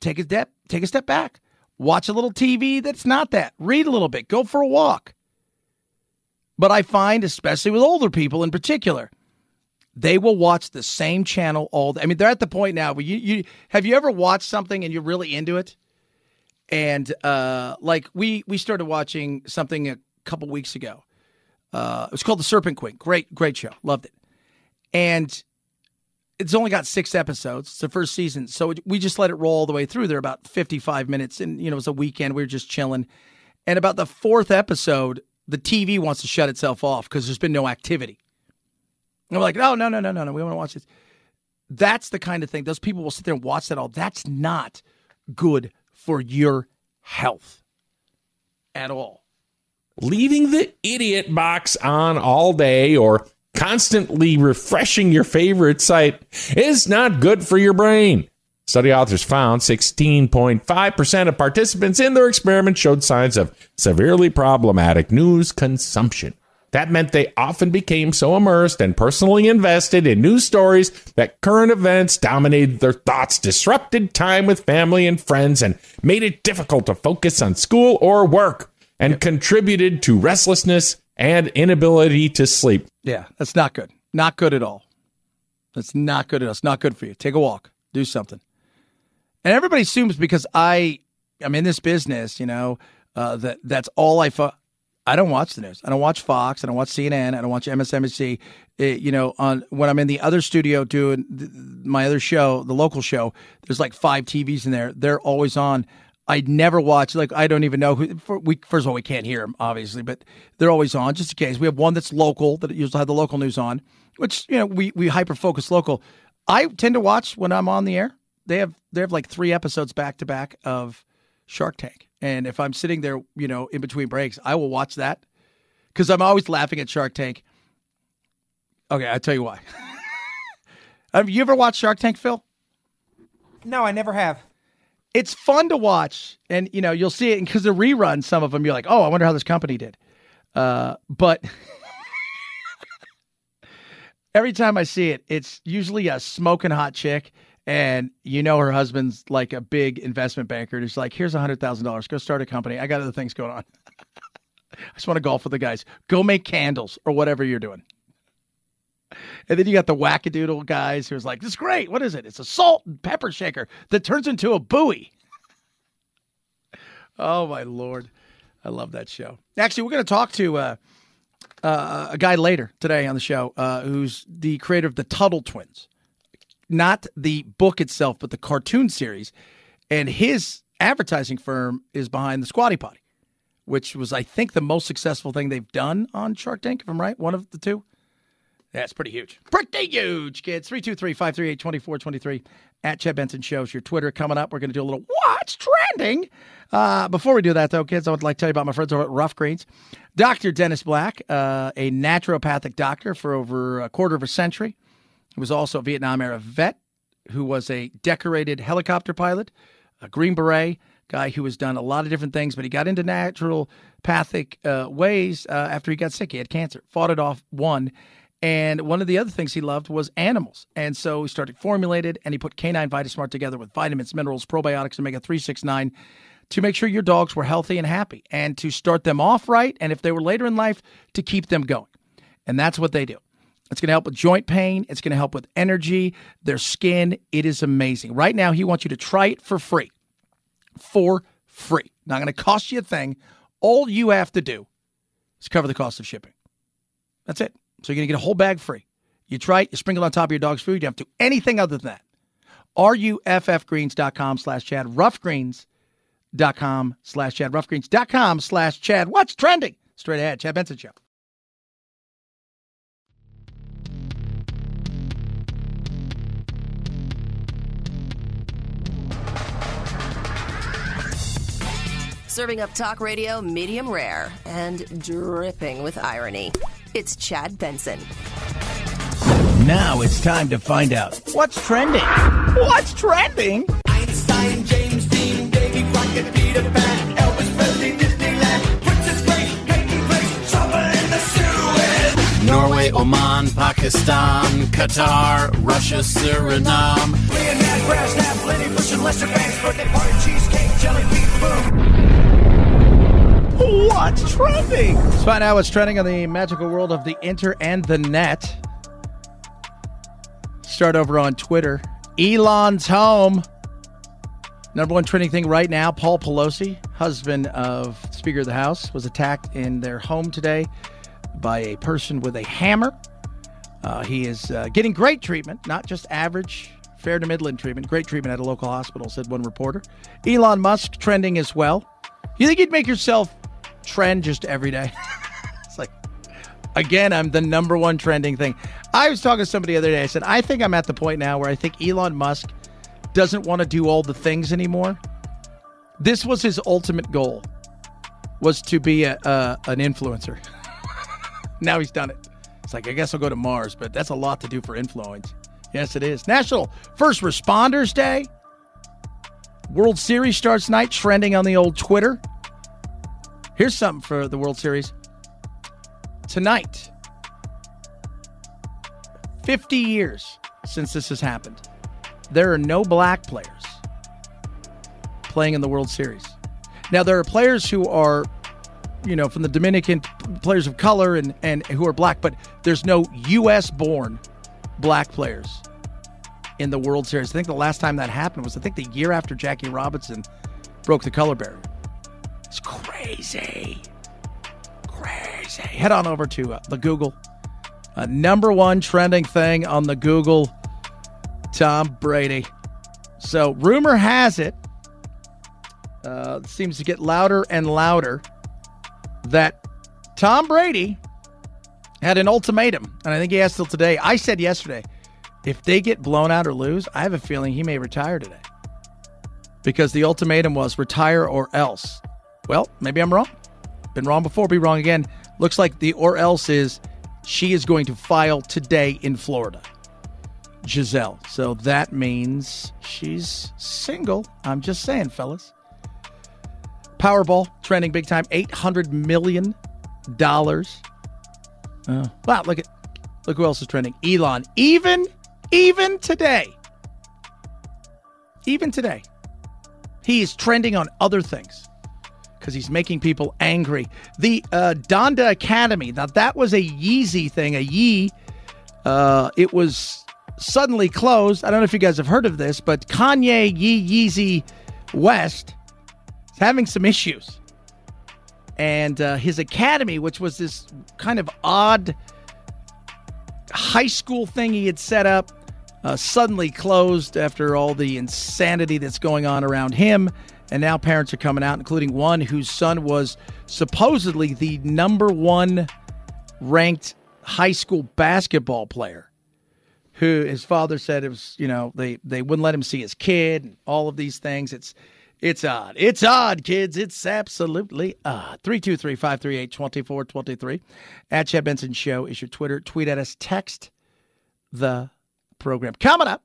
take a step back, watch a little TV that's not that, read a little bit, go for a walk. But I find, especially with older people in particular, they will watch the same channel all day. I mean, they're at the point now where you have you ever watched something and you're really into it? And we started watching something a couple weeks ago. It was called The Serpent Queen. Great show. Loved it. And it's only got 6 episodes. It's the first season. So we just let it roll all the way through. They're about 55 minutes. And, it was a weekend. We were just chilling. And about the 4th episode, the TV wants to shut itself off because there's been no activity. And we're like, no. We want to watch this. That's the kind of thing. Those people will sit there and watch that all. That's not good for your health at all. Leaving the idiot box on all day or constantly refreshing your favorite site is not good for your brain. Study authors found 16.5% of participants in their experiment showed signs of severely problematic news consumption. That meant they often became so immersed and personally invested in news stories that current events dominated their thoughts, disrupted time with family and friends, and made it difficult to focus on school or work, and contributed to restlessness and inability to sleep. Yeah, that's not good. Not good at all. That's not good at all. It's not good for you. Take a walk. Do something. And everybody assumes because I'm in this business, you know, that's all I don't watch the news. I don't watch Fox. I don't watch CNN. I don't watch MSNBC. When I'm in the other studio doing my other show, the local show, there's like 5 TVs in there. They're always on. I never watch. Like, I don't even know who. First of all, we can't hear them, obviously, but they're always on just in case. We have one that's local that usually have the local news on, which, you know, we hyper-focus local. I tend to watch when I'm on the air. They have like 3 episodes back to back of Shark Tank. And if I'm sitting there, you know, in between breaks, I will watch that because I'm always laughing at Shark Tank. Okay, I'll tell you why. Have you ever watched Shark Tank, Phil? No, I never have. It's fun to watch. And, you know, you'll see it because the reruns, some of them, you're like, oh, I wonder how this company did. But... Every time I see it, it's usually a smoking hot chick, and you know her husband's like a big investment banker. And he's like, here's $100,000. Go start a company. I got other things going on. I just want to golf with the guys. Go make candles or whatever you're doing. And then you got the wackadoodle guys who's like, this is great. What is it? It's a salt and pepper shaker that turns into a buoy. Oh, my Lord. I love that show. Actually, we're going to talk to... a guy later today on the show who's the creator of the Tuttle Twins, not the book itself, but the cartoon series. And his advertising firm is behind the Squatty Potty, which was, I think, the most successful thing they've done on Shark Tank, if I'm right, one of the two. That's pretty huge. Pretty huge, kids. 323-538-2423 at Chad Benson Shows. Your Twitter coming up. We're going to do a little What's Trending. Before we do that, though, kids, I would like to tell you about my friends over at Rough Greens. Dr. Dennis Black, a naturopathic doctor for over a quarter of a century. He was also a Vietnam-era vet who was a decorated helicopter pilot, a Green Beret guy who has done a lot of different things, but he got into naturopathic ways after he got sick. He had cancer, fought it off, won. And one of the other things he loved was animals. And so he started formulated, and he put Canine VitaSmart together with vitamins, minerals, probiotics, omega-3, 6, 9 to make sure your dogs were healthy and happy and to start them off right. And if they were later in life, to keep them going. And that's what they do. It's going to help with joint pain. It's going to help with energy, their skin. It is amazing. Right now, he wants you to try it for free. For free. Not going to cost you a thing. All you have to do is cover the cost of shipping. That's it. So you're going to get a whole bag free. You try it, you sprinkle it on top of your dog's food. You don't have to do anything other than that. RUFFgreens.com/Chad. Roughgreens.com/Chad. Roughgreens.com/Chad. What's trending? Straight ahead. Chad Benson Show. Serving up talk radio medium rare and dripping with irony. It's Chad Benson. Now it's time to find out what's trending. What's trending? Einstein, James Dean, Davy Crockett, Peter Pan, Elvis Presley, Disneyland, Princess Grace, Peyton Place, trouble in the Suez, Norway, Oman, Pakistan, Qatar, Russia, Suriname, Leonard Brass, Nap, Lenny Bush, and Lester Banks, birthday party, cheesecake, jelly, beef, boom. What's trending? Let's find out what's trending on the magical world of the inter and the net. Start over on Twitter. Elon's home. Number one trending thing right now, Paul Pelosi, husband of Speaker of the House, was attacked in their home today by a person with a hammer. He is getting great treatment, not just average, fair to middling treatment. Great treatment at a local hospital, said one reporter. Elon Musk trending as well. You think you'd make yourself trend just every day? It's like, Again, I'm the number one trending thing. I was talking to somebody the other day. I said, I think I'm at the point now where I think Elon Musk doesn't want to do all the things anymore. This was his ultimate goal, was to be an influencer. Now he's done it. It's like, I guess I'll go to Mars, but that's a lot to do for influence. Yes, it is. National First Responders Day. World Series starts tonight, trending on the old Twitter. Here's something for the World Series. Tonight, 50 years since this has happened. There are no black players playing in the World Series. Now, there are players who are, you know, from the Dominican, players of color and who are black, but there's no U.S.-born black players in the World Series. I think the last time that happened was, I think, the year after Jackie Robinson broke the color barrier. It's crazy. Crazy. Head on over to the Google. Number one trending thing on the Google, Tom Brady. So rumor has it, it seems to get louder and louder, that Tom Brady had an ultimatum. And I think he asked till today. I said yesterday, if they get blown out or lose, I have a feeling he may retire today. Because the ultimatum was retire or else. Well, maybe I'm wrong. Been wrong before, be wrong again. Looks like the or else is she is going to file today in Florida. Giselle. So that means she's single. I'm just saying, fellas. Powerball trending big time. $800 million. Oh. Wow, look who else is trending. Elon. Even today. He is trending on other things because he's making people angry. The Donda Academy. Now, that was a Yeezy thing, a Yee. It was suddenly closed. I don't know if you guys have heard of this, but Kanye Yeezy West is having some issues. And his academy, which was this kind of odd high school thing he had set up, suddenly closed after all the insanity that's going on around him. And now parents are coming out, including one whose son was supposedly the number one ranked high school basketball player, who his father said it was, you know, they wouldn't let him see his kid and all of these things. It's odd. It's odd, kids. It's absolutely odd. 323-538-2423. At Chad Benson Show is your Twitter. Tweet at us. Text the program. Coming up,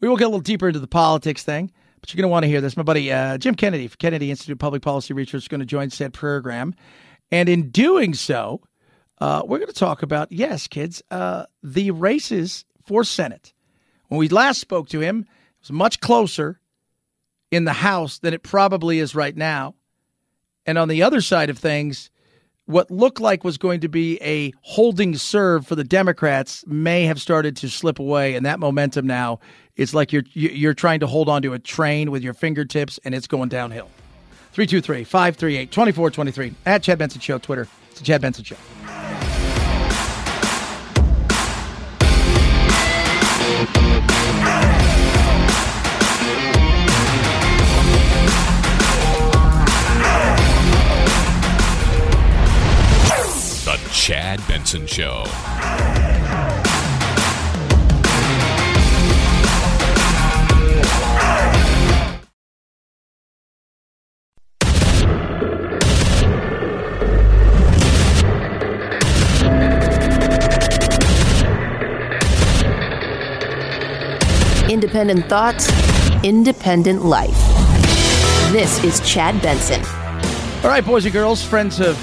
we will get a little deeper into the politics thing, but you're going to want to hear this. My buddy Jim Kennedy from Kennedy Institute of Public Policy Research is going to join said program. And in doing so, we're going to talk about, yes, kids, the races for Senate. When we last spoke to him, it was much closer in the House than it probably is right now. And on the other side of things, what looked like was going to be a holding serve for the Democrats may have started to slip away. And that momentum now is like you're trying to hold on to a train with your fingertips and it's going downhill. 323-538-2423. At Chad Benson Show, Twitter. It's the Chad Benson Show. Chad Benson Show. Independent thoughts, independent life. This is Chad Benson. All right, boys and girls, friends of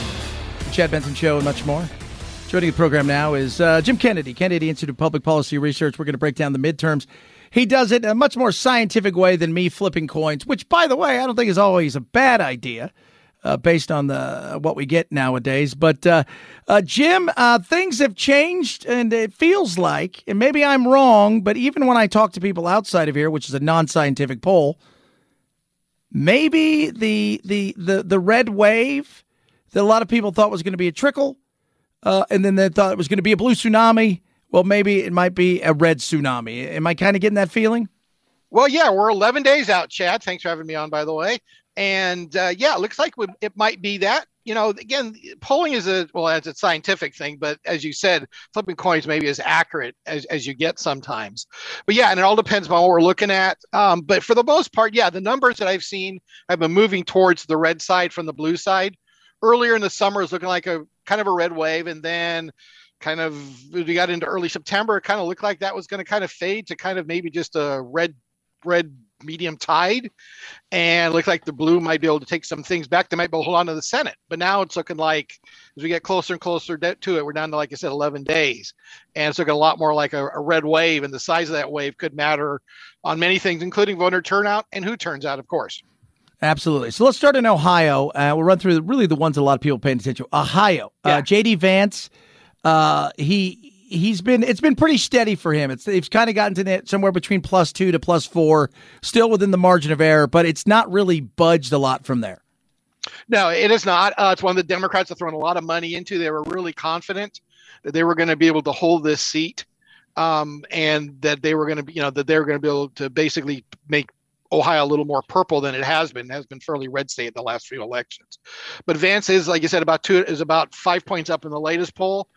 Chad Benson Show and much more. Joining the program now is Jim Kennedy, Kennedy Institute of Public Policy Research. We're going to break down the midterms. He does it in a much more scientific way than me flipping coins, which, by the way, I don't think is always a bad idea based on what we get nowadays. But, Jim, things have changed, and it feels like, and maybe I'm wrong, but even when I talk to people outside of here, which is a non-scientific poll, maybe the red wave that a lot of people thought was going to be a trickle, and then they thought it was going to be a blue tsunami. Well, maybe it might be a red tsunami. Am I kind of getting that feeling? Well, yeah, we're 11 days out, Chad. Thanks for having me on, by the way. And, yeah, it looks like it might be that. you know, again, polling is a, well, as a scientific thing, but as you said, flipping coins maybe as accurate as you get sometimes. But yeah, and it all depends on what we're looking at. But for the most part, yeah, the numbers that I've seen have been moving towards the red side from the blue side. Earlier in the summer, it was looking like a kind of a red wave. And then kind of, we got into early September, it kind of looked like that was going to kind of fade to kind of maybe just a red medium tide, and looked like the blue might be able to take some things back. They might be able to hold on to the Senate, but now it's looking like as we get closer and closer to it, we're down to, like I said, 11 days. And it's looking a lot more like a red wave, and the size of that wave could matter on many things, including voter turnout and who turns out, of course. Absolutely. So let's start in Ohio. We'll run through really the ones a lot of people paying attention to. Ohio, yeah. JD Vance, he's been, it's been pretty steady for him. It's kind of gotten to somewhere between +2 to +4, still within the margin of error, but it's not really budged a lot from there. No, it is not. It's one the Democrats are throwing a lot of money into. They were really confident that they were going to be able to hold this seat, and that they were going to be, you know, that they were going to be able to basically make Ohio a little more purple than it has been. It has been fairly red state in the last few elections. But Vance is, like you said, about 5 points up in the latest poll.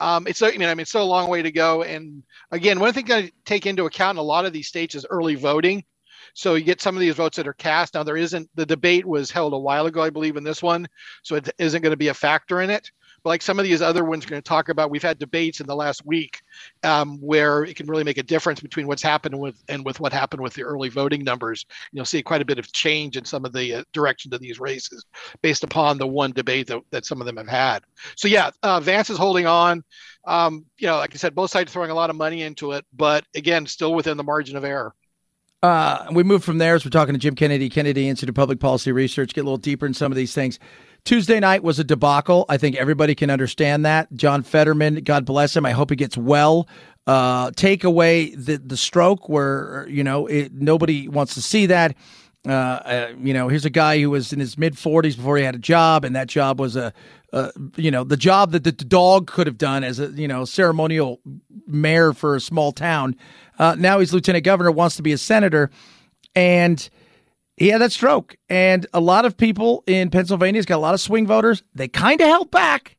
It's still a long way to go. And again, one thing I take into account in a lot of these states is early voting. So you get some of these votes that are cast. Now the debate was held a while ago, I believe, in this one. So it isn't going to be a factor in it. But like some of these other ones we're going to talk about, we've had debates in the last week where it can really make a difference between what's happened with what happened with the early voting numbers. You'll see quite a bit of change in some of the direction of these races based upon the one debate that some of them have had. So yeah, Vance is holding on. Like I said, both sides are throwing a lot of money into it, but again, still within the margin of error. We move from there as we're talking to Jim Kennedy, Kennedy Institute of Public Policy Research, get a little deeper in some of these things. Tuesday night was a debacle. I think everybody can understand that. John Fetterman, God bless him. I hope he gets well. Take away the stroke where, you know, nobody wants to see that. Here's a guy who was in his mid-40s before he had a job, and that job was the job that the dog could have done as a, you know, ceremonial mayor for a small town. Now he's lieutenant governor, wants to be a senator, and he had that stroke. And a lot of people in Pennsylvania's got a lot of swing voters. They kind of held back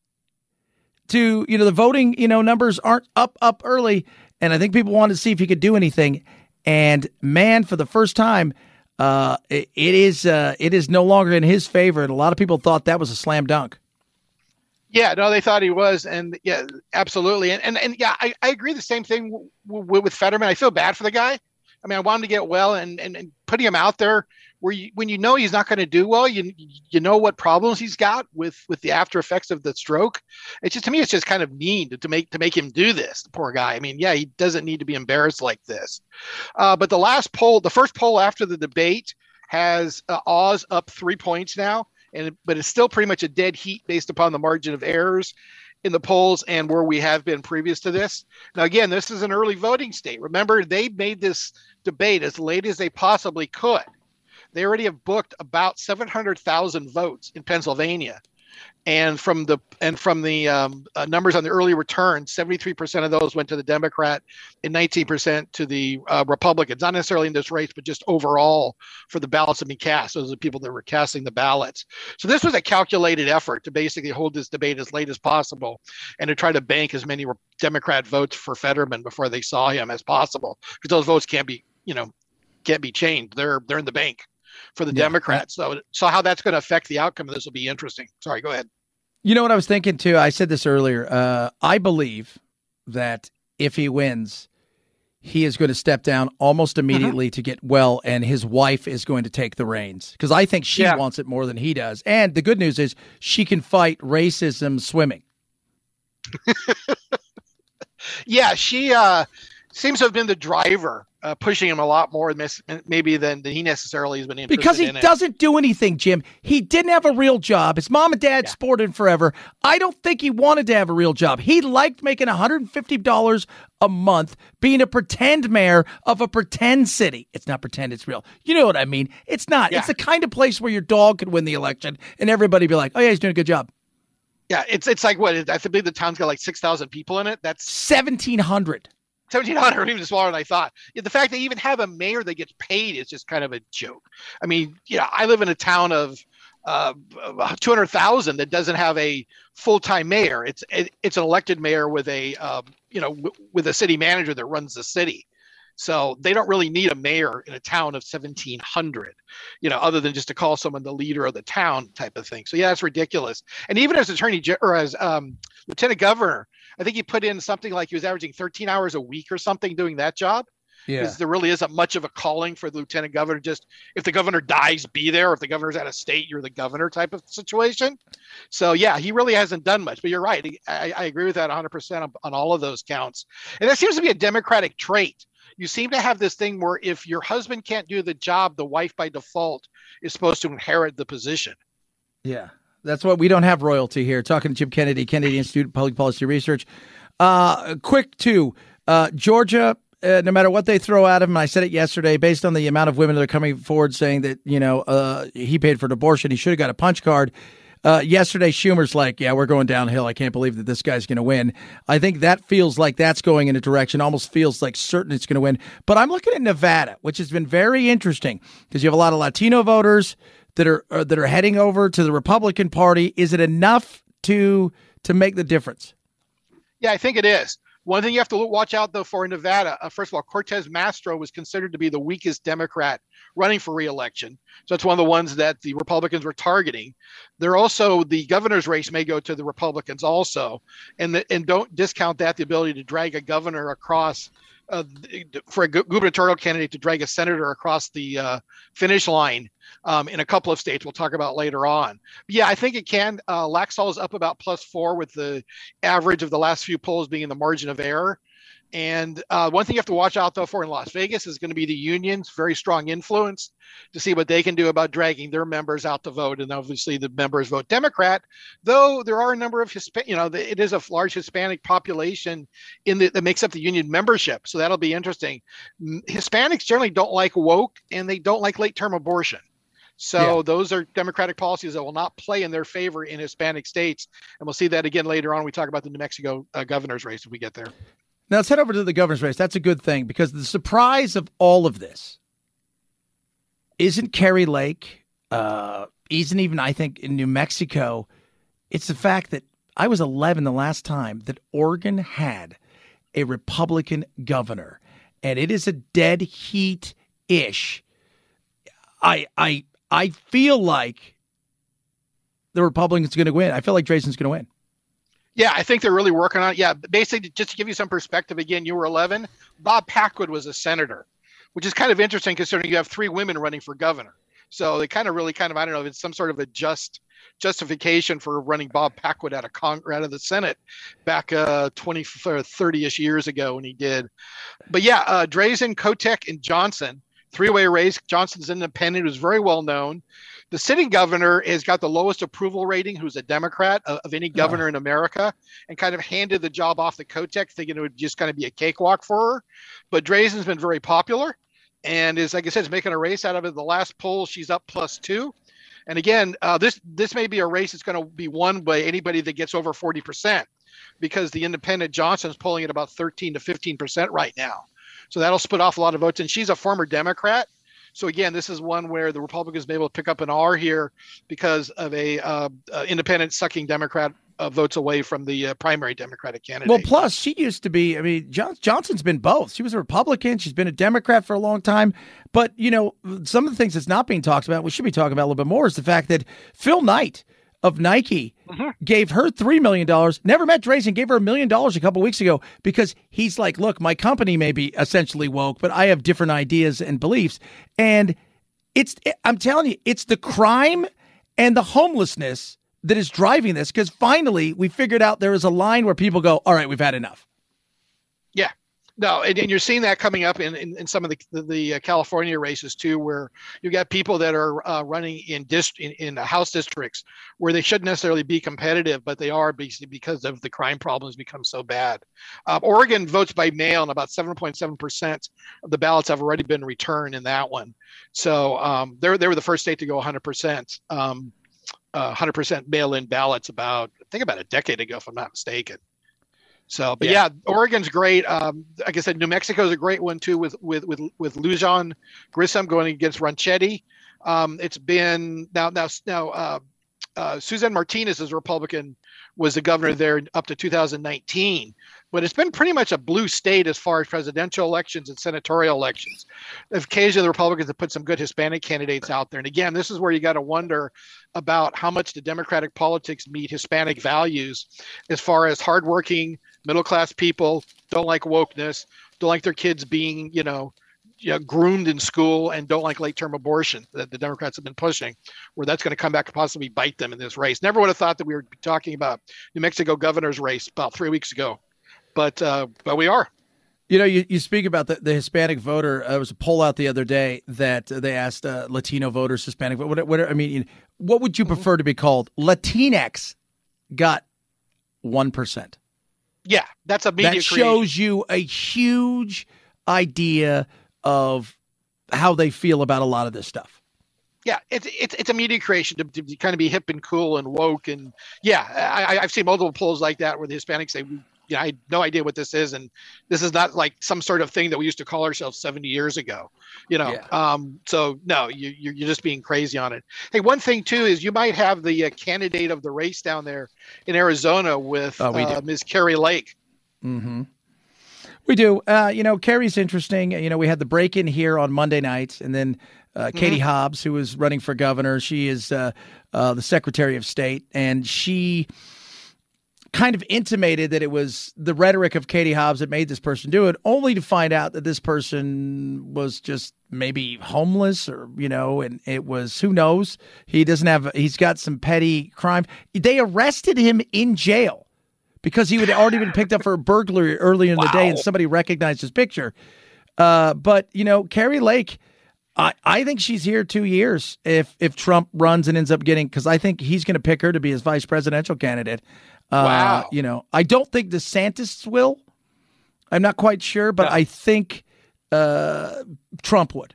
to, you know, the voting, you know, numbers aren't up early, and I think people wanted to see if he could do anything. And man, for the first time, it is no longer in his favor, and a lot of people thought that was a slam dunk. Yeah, no, they thought he was, and yeah, absolutely, and yeah, I agree. The same thing with Fetterman. I feel bad for the guy. I mean, I want him to get well, and putting him out there where when you know he's not going to do well, you know what problems he's got with the after effects of the stroke. It's just, to me, it's just kind of mean to make him do this, the poor guy. I mean, yeah, he doesn't need to be embarrassed like this. But the last poll, the first poll after the debate, has Oz up 3 points now, but it's still pretty much a dead heat based upon the margin of errors in the polls and where we have been previous to this. Now, again, this is an early voting state. Remember, they made this debate as late as they possibly could. They already have booked about 700,000 votes in Pennsylvania. And from the numbers on the early return, 73% of those went to the Democrat and 19% to the Republicans, not necessarily in this race, but just overall for the ballots to be cast. Those are the people that were casting the ballots. So this was a calculated effort to basically hold this debate as late as possible and to try to bank as many Democrat votes for Fetterman before they saw him as possible, because those votes can't be changed. They're in the bank for the Democrats. So how that's going to affect the outcome of this will be interesting. Sorry, go ahead. You know what I was thinking too? I said this earlier. I believe that if he wins, he is going to step down almost immediately to get well, and his wife is going to take the reins, because I think she wants it more than he does. And the good news is she can fight racism swimming. Yeah, she seems to have been the driver pushing him a lot more maybe than he necessarily has been interested in. Because he doesn't do anything, Jim. He didn't have a real job. His mom and dad sported forever. I don't think he wanted to have a real job. He liked making $150 a month, being a pretend mayor of a pretend city. It's not pretend, it's real. You know what I mean? It's not. Yeah. It's the kind of place where your dog could win the election and everybody be like, oh yeah, he's doing a good job. Yeah, it's like what? I believe the town's got like 6,000 people in it. That's 1,700. 1,700, even smaller than I thought. The fact they even have a mayor that gets paid is just kind of a joke. I mean, I live in a town of 200,000 that doesn't have a full-time mayor. It's an elected mayor with a with a city manager that runs the city. So they don't really need a mayor in a town of 1,700, other than just to call someone the leader of the town type of thing. So yeah, that's ridiculous. And even as lieutenant governor, I think he put in something like he was averaging 13 hours a week or something doing that job. Yeah. Because there really isn't much of a calling for the lieutenant governor. Just if the governor dies, be there. If the governor's out of state, you're the governor type of situation. So, yeah, he really hasn't done much. But you're right. I agree with that 100% on all of those counts. And that seems to be a Democratic trait. You seem to have this thing where if your husband can't do the job, the wife by default is supposed to inherit the position. Yeah, that's what we don't have royalty here. Talking to Jim Kennedy, Kennedy Institute of Public Policy Research. Quick, Georgia. No matter what they throw at him, and I said it yesterday, based on the amount of women that are coming forward saying that, he paid for an abortion, he should have got a punch card. Yesterday, Schumer's like, yeah, we're going downhill. I can't believe that this guy's going to win. I think that feels like that's going in a direction, almost feels like certain it's going to win. But I'm looking at Nevada, which has been very interesting because you have a lot of Latino voters that are heading over to the Republican Party. Is it enough to make the difference? Yeah, I think it is. One thing you have to watch out, though, for in Nevada, first of all, Cortez Mastro was considered to be the weakest Democrat running for re-election. So that's one of the ones that the Republicans were targeting. They're also, the governor's race may go to the Republicans also. And don't discount that, the ability to drag a governor across, for a gubernatorial candidate to drag a senator across the finish line in a couple of states we'll talk about later on. But yeah, I think it can. Laxalt is up about +4 with the average of the last few polls being in the margin of error. And one thing you have to watch out, though, for in Las Vegas is going to be the unions, very strong influence to see what they can do about dragging their members out to vote. And obviously the members vote Democrat, though there are a number of Hispanic, it is a large Hispanic population that makes up the union membership. So that'll be interesting. Hispanics generally don't like woke and they don't like late term abortion. So yeah. Those are Democratic policies that will not play in their favor in Hispanic states. And we'll see that again later on. We talk about the New Mexico governor's race if we get there. Now, let's head over to the governor's race. That's a good thing because the surprise of all of this isn't Carrie Lake, isn't even, I think, in New Mexico. It's the fact that I was 11 the last time that Oregon had a Republican governor, and it is a dead heat-ish. I feel like the Republicans are going to win. I feel like Drazen's going to win. Yeah, I think they're really working on it. Yeah, basically, just to give you some perspective, again, you were 11. Bob Packwood was a senator, which is kind of interesting considering you have three women running for governor. So they kind of, I don't know, it's some sort of a justification for running Bob Packwood out of the Senate back 20 or 30-ish years ago when he did. But yeah, Drazen, Kotek, and Johnson, three-way race. Johnson's independent, who's very well known. The sitting governor has got the lowest approval rating, who's a Democrat of any governor in America, and kind of handed the job off to Kotek, thinking it would just kind of be a cakewalk for her. But Drazen's been very popular and is, like I said, is making a race out of it. The last poll, she's up +2. And again, this may be a race that's going to be won by anybody that gets over 40% because the independent Johnson's polling at about 13 to 15% right now. So that'll split off a lot of votes. And she's a former Democrat. So again, this is one where the Republicans may be able to pick up an R here because of a independent sucking Democrat votes away from the primary Democratic candidate. Well, plus she used to be, Johnson's been both. She was a Republican. She's been a Democrat for a long time. But, some of the things that's not being talked about, we should be talking about a little bit more, is the fact that Phil Knight of Nike gave her $3 million, never met Drazen, gave her $1 million a couple weeks ago because he's like, look, my company may be essentially woke, but I have different ideas and beliefs. And I'm telling you, it's the crime and the homelessness that is driving this because finally we figured out there is a line where people go, all right, we've had enough. Yeah. No, and you're seeing that coming up in some of the California races too, where you've got people that are running in house districts where they shouldn't necessarily be competitive, but they are basically because of the crime problems become so bad. Oregon votes by mail, and about 7.7% of the ballots have already been returned in that one. So they were the first state to go 100%. 100% mail-in ballots about a decade ago, if I'm not mistaken. So, but yeah, Oregon's great. Like I said, New Mexico's a great one too, with Lujan Grissom going against Ronchetti. It's been now Suzanne Martinez is a Republican, was the governor there up to 2019, but it's been pretty much a blue state as far as presidential elections and senatorial elections. Occasionally the Republicans have put some good Hispanic candidates out there. And again, this is where you got to wonder about how much the Democratic politics meet Hispanic values as far as hardworking, middle-class people, don't like wokeness, don't like their kids being, groomed in school, and don't like late-term abortion that the Democrats have been pushing, where that's going to come back and possibly bite them in this race. Never would have thought that we were talking about New Mexico governor's race about 3 weeks ago, but we are. You speak about the Hispanic voter. There was a poll out the other day that they asked Latino voters, Hispanic, what would you prefer to be called? Latinx got 1%. Yeah, that's a media that shows creation. You a huge idea of how they feel about a lot of this stuff. Yeah, it's a media creation to kind of be hip and cool and woke. And I've seen multiple polls like that where the Hispanics say, I had no idea what this is, and this is not like some sort of thing that we used to call ourselves 70 years ago. So no, you're just being crazy on it. Hey, one thing too is you might have the candidate of the race down there in Arizona with Ms. Carrie Lake. Mm-hmm. We do. Carrie's interesting. We had the break in here on Monday night, and then Katie Hobbs, who is running for governor, she is the Secretary of State, and she kind of intimated that it was the rhetoric of Katie Hobbs that made this person do it, only to find out that this person was just maybe homeless or, and it was, who knows? He's got some petty crime. They arrested him in jail, because he had already been picked up for a burglary earlier in the day, and somebody recognized his picture. But Carrie Lake, I think she's here 2 years if Trump runs and ends up getting, because I think he's going to pick her to be his vice presidential candidate. I don't think DeSantis will. I'm not quite sure, but no. I think Trump would.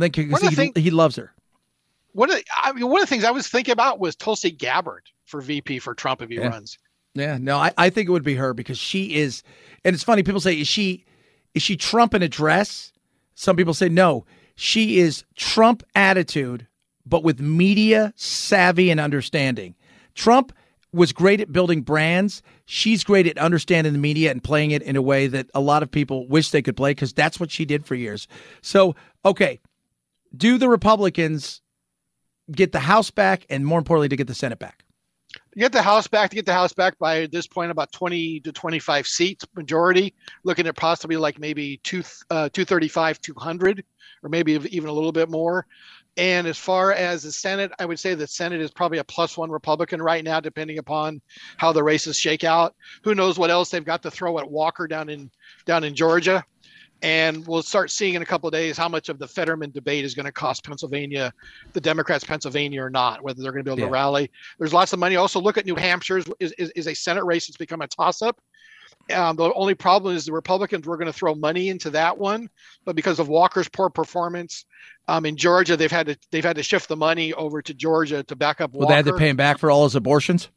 I think he loves her. One of the things I was thinking about was Tulsi Gabbard for VP for Trump if he runs. Yeah, no, I think it would be her, because she is, and it's funny, people say, is she Trump in a dress? Some people say no. She is Trump attitude, but with media savvy and understanding. Trump was great at building brands. She's great at understanding the media and playing it in a way that a lot of people wish they could play, because that's what she did for years. So, okay, do the Republicans get the House back, and more importantly, to get the Senate back? To get the House back by this point, about 20 to 25 seats majority, looking at possibly like maybe 235, 200, or maybe even a little bit more. And as far as the Senate, I would say the Senate is probably a +1 Republican right now, depending upon how the races shake out. Who knows what else they've got to throw at Walker down in Georgia. And we'll start seeing in a couple of days how much of the Fetterman debate is going to cost Pennsylvania, the Democrats, Pennsylvania or not, whether they're going to be able to rally. There's lots of money. Also, look at New Hampshire's is a Senate race that's become a toss-up. The only problem is the Republicans were going to throw money into that one, but because of Walker's poor performance in Georgia, they've had to shift the money over to Georgia to back up Walker. Well, they had to pay him back for all his abortions.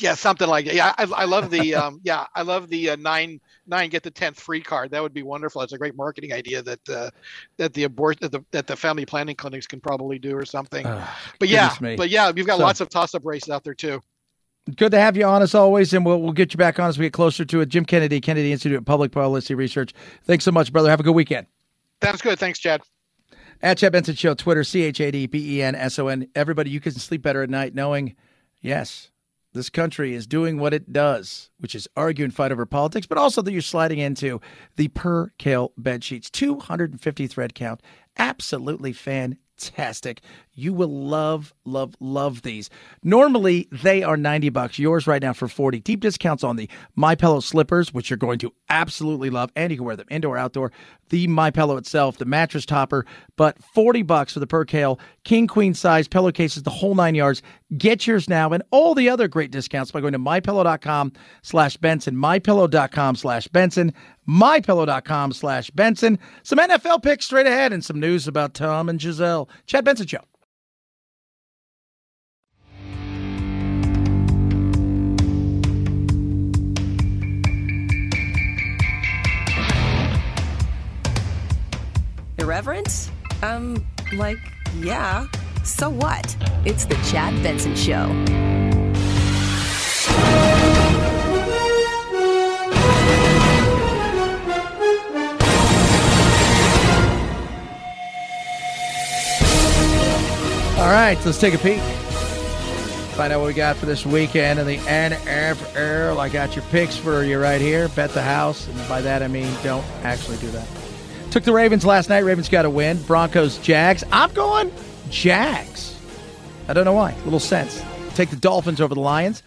Yeah, something like that. Yeah, I love the nine get the 10th free card. That would be wonderful. It's a great marketing idea that the family planning clinics can probably do or something. You've got lots of toss-up races out there too. Good to have you on as always, and we'll get you back on as we get closer to it. Jim Kennedy, Kennedy Institute of Public Policy Research. Thanks so much, brother. Have a good weekend. Sounds good. Thanks, Chad. At Chad Benson Show, Twitter, ChadBenson. Everybody, you can sleep better at night knowing, yes, this country is doing what it does, which is argue and fight over politics, but also that you're sliding into the per-kale bed sheets. 250 thread count. Absolutely fantastic. You will love, love, love these. Normally, they are $90. Yours right now for $40. Deep discounts on the MyPillow slippers, which you're going to absolutely love, and you can wear them indoor, outdoor. The MyPillow itself, the mattress topper, but $40 for the per-kale, king, queen size, pillowcases, the whole nine yards. Get yours now and all the other great discounts by going to MyPillow.com/Benson, MyPillow.com/Benson, MyPillow.com/Benson. Some NFL picks straight ahead and some news about Tom and Giselle. Chad Benson Show. Irreverent? Like Yeah. So what? It's the Chad Benson Show. All right, let's take a peek. Find out what we got for this weekend in the NFL. I got your picks for you right here. Bet the house. And by that, I mean don't actually do that. Took the Ravens last night. Ravens got a win. Broncos, Jags. I'm going Jags. I don't know why. Little sense. Take the Dolphins over the Lions.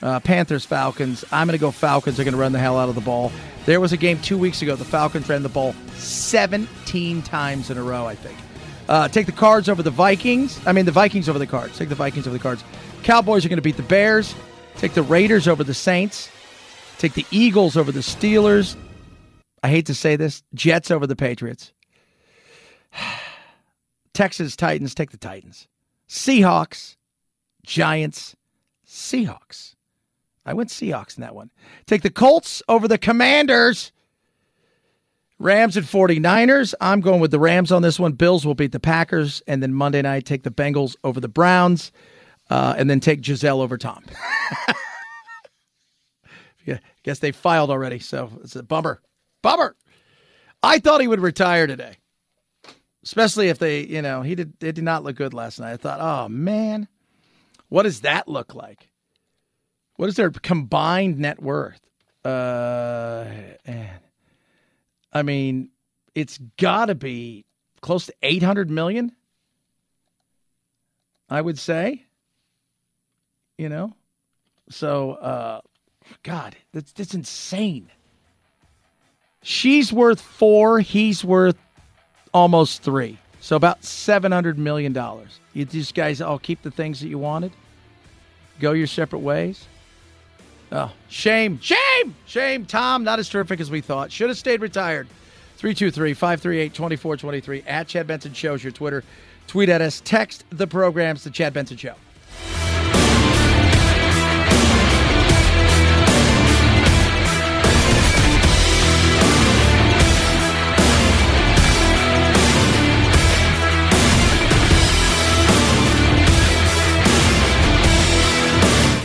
Panthers, Falcons. I'm going to go Falcons. They're going to run the hell out of the ball. There was a game 2 weeks ago. The Falcons ran the ball 17 times in a row, I think. Take the Cards over the Vikings. I mean, the Vikings over the Cards. Take the Vikings over the Cards. Cowboys are going to beat the Bears. Take the Raiders over the Saints. Take the Eagles over the Steelers. I hate to say this. Jets over the Patriots. Texans, Titans. Take the Titans. Seahawks. Giants. Seahawks. I went Seahawks in that one. Take the Colts over the Commanders. Rams and 49ers. I'm going with the Rams on this one. Bills will beat the Packers. And then Monday night, take the Bengals over the Browns. And then take Giselle over Tom. Yeah, I guess they filed already, so it's a bummer. Bummer. I thought he would retire today, especially if they, you know, it did not look good last night. I thought, oh man, what does that look like? What is their combined net worth? I mean, it's got to be close to $800 million, I would say. You know, so, God, that's insane. She's worth 4. He's worth almost 3. So about $700 million. You just guys all keep the things that you wanted. Go your separate ways. Oh, shame. Shame. Shame. Tom, not as terrific as we thought. Should have stayed retired. 323-538-2423. At Chad Benson Show's your Twitter. Tweet at us. Text the programs, The Chad Benson Show.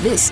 This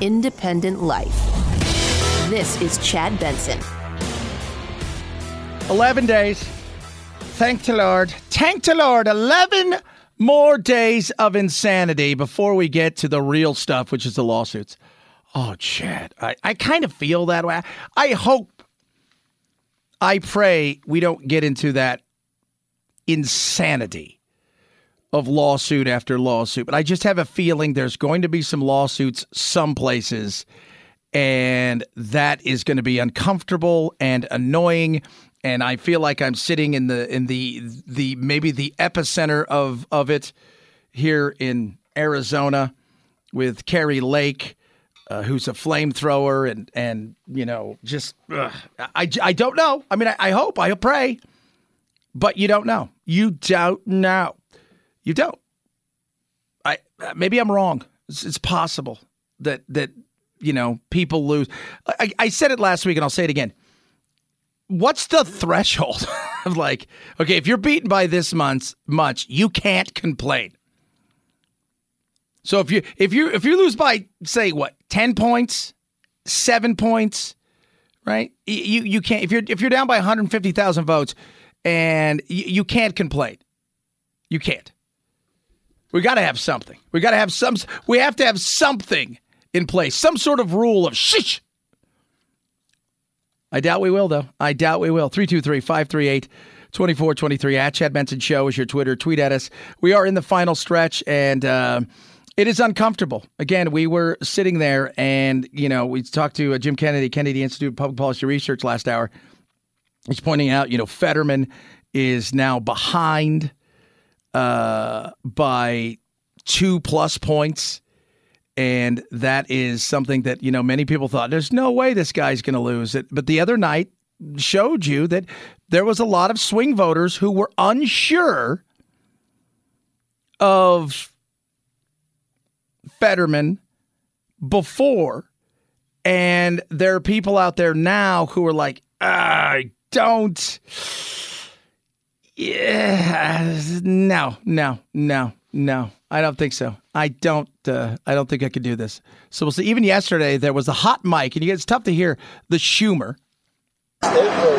Independent life. This is Chad Benson. 11 days. Thank the Lord. Thank the Lord. 11 more days of insanity before we get to the real stuff, which is the lawsuits. Oh, Chad. I kind of feel that way. I hope, I pray we don't get into that insanity of lawsuit after lawsuit, but I just have a feeling there's going to be some lawsuits some places, and that is going to be uncomfortable and annoying. And I feel like I'm sitting in the maybe the epicenter of it here in Arizona with Carrie Lake, who's a flamethrower, and you know, just I don't know. I mean, I hope, I pray, but you don't know. You don't know. You don't. Maybe I'm wrong. It's possible that you know, people lose. I said it last week, and I'll say it again. What's the threshold of like, okay, if you're beaten by this much, you can't complain. So if you lose by, say, what, 10 points, 7 points, right? You can't. If you're down by 150,000 votes, and you can't complain, you can't. We got to have something. We have to have something in place. Some sort of rule of shh. I doubt we will, though. 323-538-2423. At Chad Benson Show is your Twitter. Tweet at us. We are in the final stretch, and it is uncomfortable. Again, we were sitting there, and you know, we talked to Jim Kennedy, Kennedy Institute of Public Policy Research last hour. He's pointing out, you know, Fetterman is now behind by 2+ points. And that is something that, you know, many people thought, there's no way this guy's going to lose it. But the other night showed you that there was a lot of swing voters who were unsure of Fetterman before. And there are people out there now who are like, I don't. Yeah, no. I don't think so. I don't think I could do this. So we'll see. Even yesterday, there was a hot mic, and it's tough to hear the Schumer. They will vote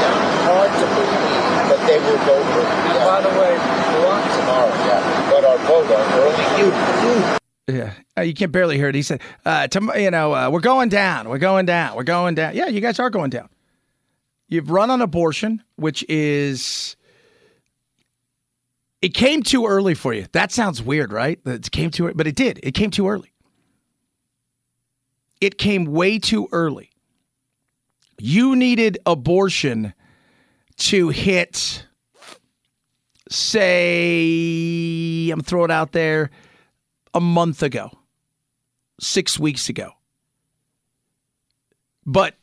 down. Hard to believe that they will vote for me. By the way, we're on tomorrow, yeah. But our vote on early. Yeah, you can barely hear it. He said, we're going down. We're going down. We're going down. Yeah, you guys are going down. You've run on abortion, which is... It came too early for you. That sounds weird, right? It came too early, but it did. It came too early. It came way too early. You needed abortion to hit, say, I'm throwing it out there, a month ago, 6 weeks ago. But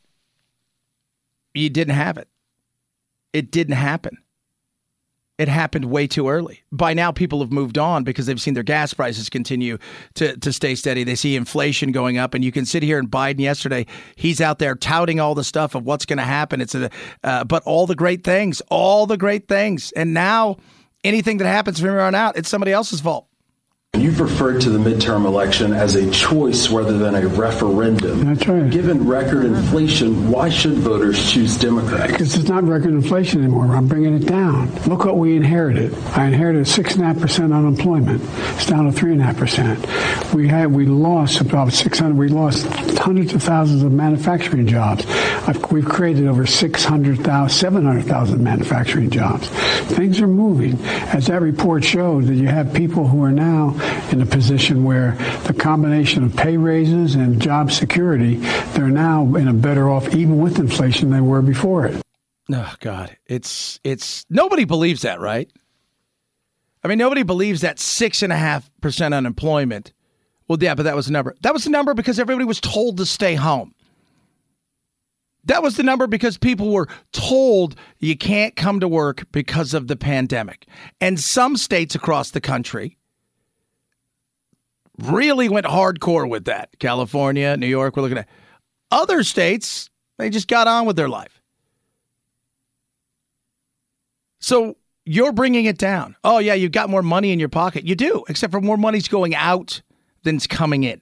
you didn't have it. It didn't happen. It happened way too early. By now, people have moved on because they've seen their gas prices continue to stay steady. They see inflation going up. And you can sit here and Biden yesterday, he's out there touting all the stuff of what's going to happen. But all the great things. And now anything that happens from here on out, it's somebody else's fault. You've referred to the midterm election as a choice rather than a referendum. That's right. Given record inflation, why should voters choose Democrats? Because it's not record inflation anymore. I'm bringing it down. Look what we inherited. I inherited 6.5% unemployment. It's down to 3.5%. We lost hundreds of thousands of manufacturing jobs. We've created over 700,000 manufacturing jobs. Things are moving. As that report showed, that you have people who are now in a position where the combination of pay raises and job security, they're now in a better off even with inflation than they were before it. Oh, God. It's nobody believes that, right? I mean, nobody believes that 6.5% unemployment. Well, yeah, but that was the number. That was the number because everybody was told to stay home. That was the number because people were told you can't come to work because of the pandemic. And some states across the country really went hardcore with that. California, New York, we're looking at. Other states, they just got on with their life. So you're bringing it down. Oh, yeah, you've got more money in your pocket. You do, except for more money's going out than's coming in.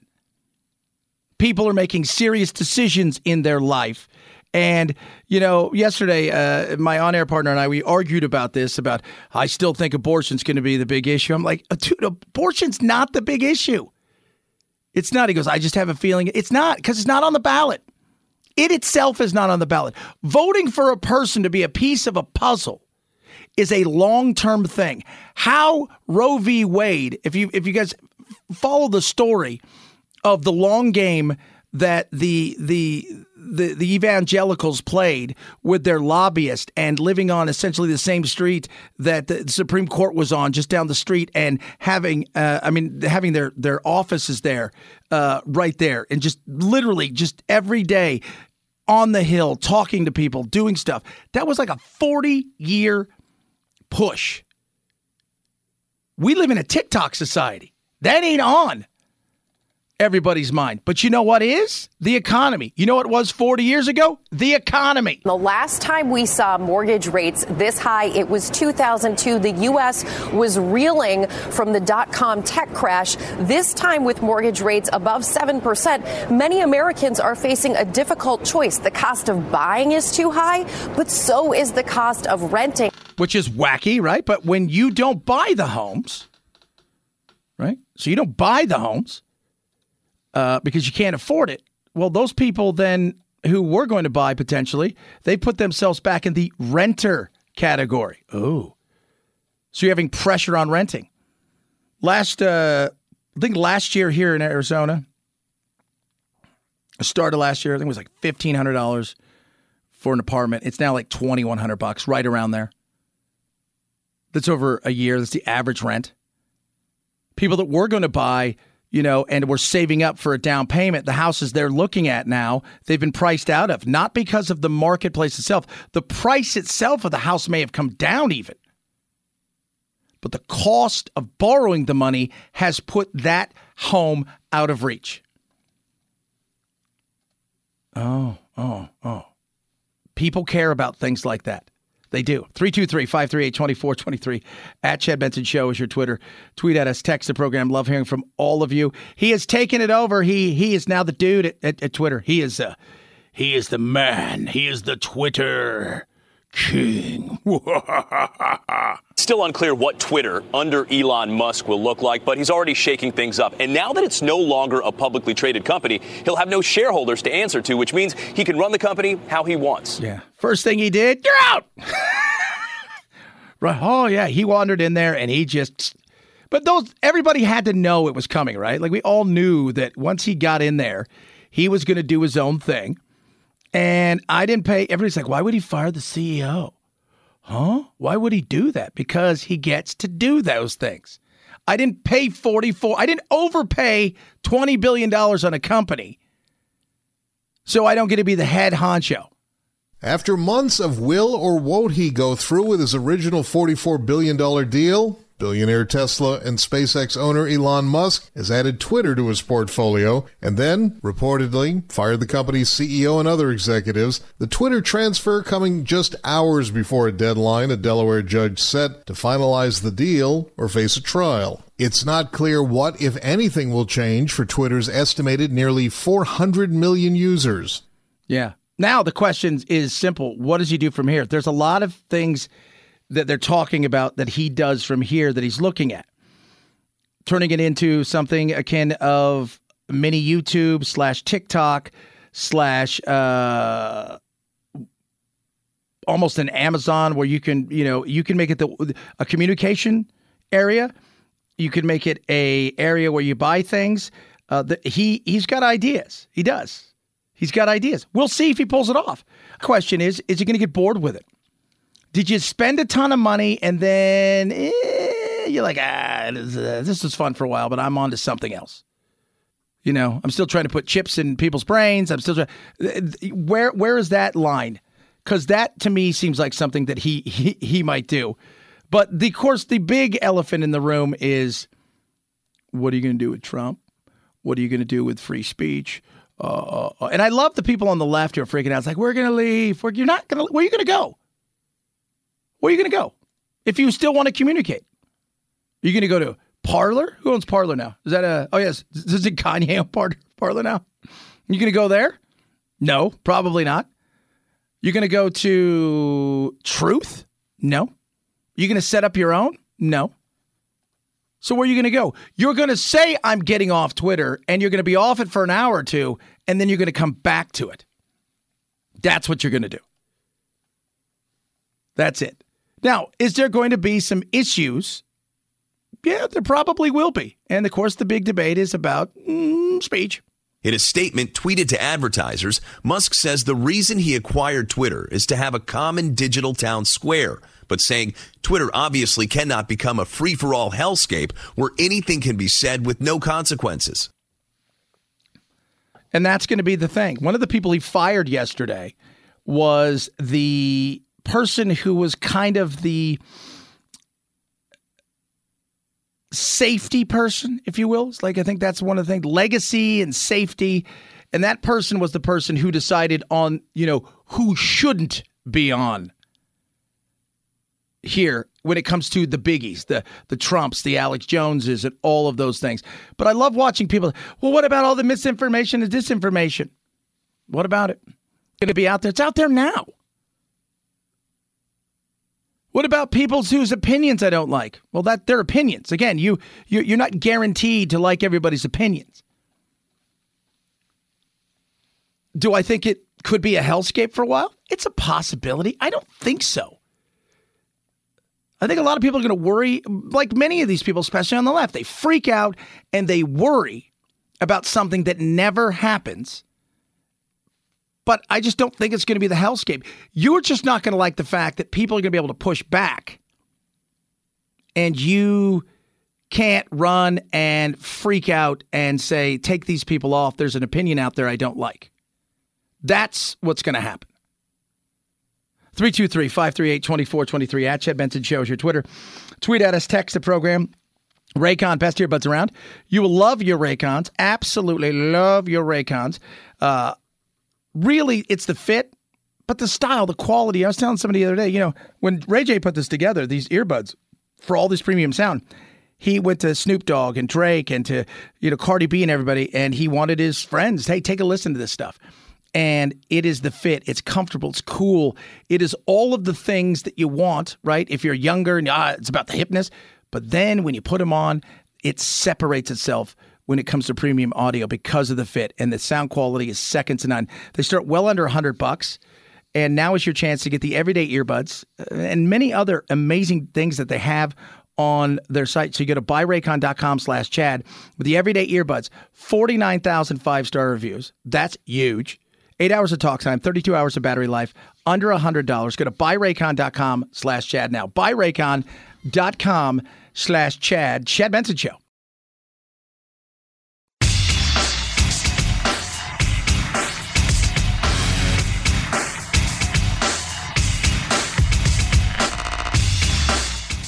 People are making serious decisions in their life. And, you know, yesterday, my on-air partner and I, we argued about this, about I still think abortion's going to be the big issue. I'm like, dude, abortion's not the big issue. It's not. He goes, I just have a feeling. It's not, because it's not on the ballot. It itself is not on the ballot. Voting for a person to be a piece of a puzzle is a long-term thing. How Roe v. Wade, if you guys follow the story of the long game that the evangelicals played with their lobbyist and living on essentially the same street that the Supreme Court was on, just down the street, and having their offices there, right there, and just literally just every day on the Hill talking to people, doing stuff. That was like a 40-year push. We live in a TikTok society. That ain't on everybody's mind. But you know what is? The economy. You know what was 40 years ago? The economy. The last time we saw mortgage rates this high, it was 2002. The U.S. was reeling from the dot-com tech crash. This time with mortgage rates above 7%, many Americans are facing a difficult choice. The cost of buying is too high, but so is the cost of renting. Which is wacky, right? But when you don't buy the homes, right? So you don't buy the homes. Because you can't afford it. Well, those people then who were going to buy potentially, they put themselves back in the renter category. Oh, so you're having pressure on renting. I think last year here in Arizona, I think it was like $1,500 for an apartment. It's now like $2,100, right around there. That's over a year. That's the average rent. people that were going to buy, you know, and were saving up for a down payment, the houses they're looking at now, they've been priced out of, not because of the marketplace itself. The price itself of the house may have come down even, but the cost of borrowing the money has put that home out of reach. Oh. People care about things like that. They do. 323-538-2423 at Chad Benson Show is your Twitter. Tweet at us. Text the program. Love hearing from all of you. He has taken it over. He is now the dude at Twitter. He is the man. He is the Twitter king. Still unclear what Twitter under Elon Musk will look like, but he's already shaking things up. And now that it's no longer a publicly traded company, he'll have no shareholders to answer to, which means he can run the company how he wants. Yeah. First thing he did, you're out. Right. Oh, yeah. He wandered in there and he just. But everybody had to know it was coming, right? Like, we all knew that once he got in there, he was going to do his own thing. And I didn't pay. Everybody's like, why would he fire the CEO? Huh? Why would he do that? Because he gets to do those things. I didn't pay I didn't overpay $20 billion on a company, so I don't get to be the head honcho. After months of will or won't he go through with his original $44 billion deal, billionaire Tesla and SpaceX owner Elon Musk has added Twitter to his portfolio and then, reportedly, fired the company's CEO and other executives, the Twitter transfer coming just hours before a deadline a Delaware judge set to finalize the deal or face a trial. It's not clear what, if anything, will change for Twitter's estimated nearly 400 million users. Yeah. Now the question is simple. What does he do from here? There's a lot of things that they're talking about that he does from here that he's looking at, turning it into something akin of mini YouTube / TikTok / almost an Amazon, where you can make it a communication area. You can make it a area where you buy things. He's got ideas. He does. He's got ideas. We'll see if he pulls it off. Question is he going to get bored with it? Did you spend a ton of money and then you're like, this was fun for a while, but I'm on to something else. You know, I'm still trying to put chips in people's brains. I'm still trying. Where is that line? Because that to me seems like something that he might do. But of course, the big elephant in the room is, what are you going to do with Trump? What are you going to do with free speech? And I love the people on the left who are freaking out. It's like, we're going to leave. You're not going to. Where are you going to go? Where are you going to go if you still want to communicate? Are you going to go to Parler? Who owns Parler now? Is that yes. Is it Kanye on Parler now? You going to go there? No, probably not. You're going to go to Truth? No. You're going to set up your own? No. So where are you going to go? You're going to say, I'm getting off Twitter, and you're going to be off it for an hour or two, and then you're going to come back to it. That's what you're going to do. That's it. Now, is there going to be some issues? Yeah, there probably will be. And, of course, the big debate is about speech. In a statement tweeted to advertisers, Musk says the reason he acquired Twitter is to have a common digital town square, but saying Twitter obviously cannot become a free-for-all hellscape where anything can be said with no consequences. And that's going to be the thing. One of the people he fired yesterday was the person who was kind of the safety person, if you will. It's like, I think that's one of the things, legacy and safety. And that person was the person who decided on, who shouldn't be on here when it comes to the biggies, the Trumps, the Alex Joneses, and all of those things. But I love watching people. Well, what about all the misinformation and disinformation? What about it? It's going to be out there. It's out there now. What about people whose opinions I don't like? Well, that their opinions. Again, you're not guaranteed to like everybody's opinions. Do I think it could be a hellscape for a while? It's a possibility. I don't think so. I think a lot of people are going to worry, like many of these people, especially on the left. They freak out and they worry about something that never happens. But I just don't think it's going to be the hellscape. You're just not going to like the fact that people are going to be able to push back. And you can't run and freak out and say, take these people off. There's an opinion out there I don't like. That's what's going to happen. 323-538-2423 at Chad Benson Show is your Twitter. Tweet at us, text the program. Raycon, best earbuds around. You will love your Raycons. Absolutely love your Raycons. Really, it's the fit, but the style, the quality. I was telling somebody the other day, you know, when Ray J put this together, these earbuds, for all this premium sound, he went to Snoop Dogg and Drake and to, you know, Cardi B and everybody, and he wanted his friends, hey, take a listen to this stuff. And it is the fit. It's comfortable. It's cool. It is all of the things that you want, right? If you're younger, and it's about the hipness. But then when you put them on, it separates itself when it comes to premium audio because of the fit. And the sound quality is second to none. They start well under $100. And now is your chance to get the everyday earbuds and many other amazing things that they have on their site. So you go to buyraycon.com/Chad with the everyday earbuds. 49,000 five-star reviews. That's huge. 8 hours of talk time, 32 hours of battery life, under $100. Go to buyraycon.com/Chad now. Buyraycon.com/Chad. Chad Benson Show.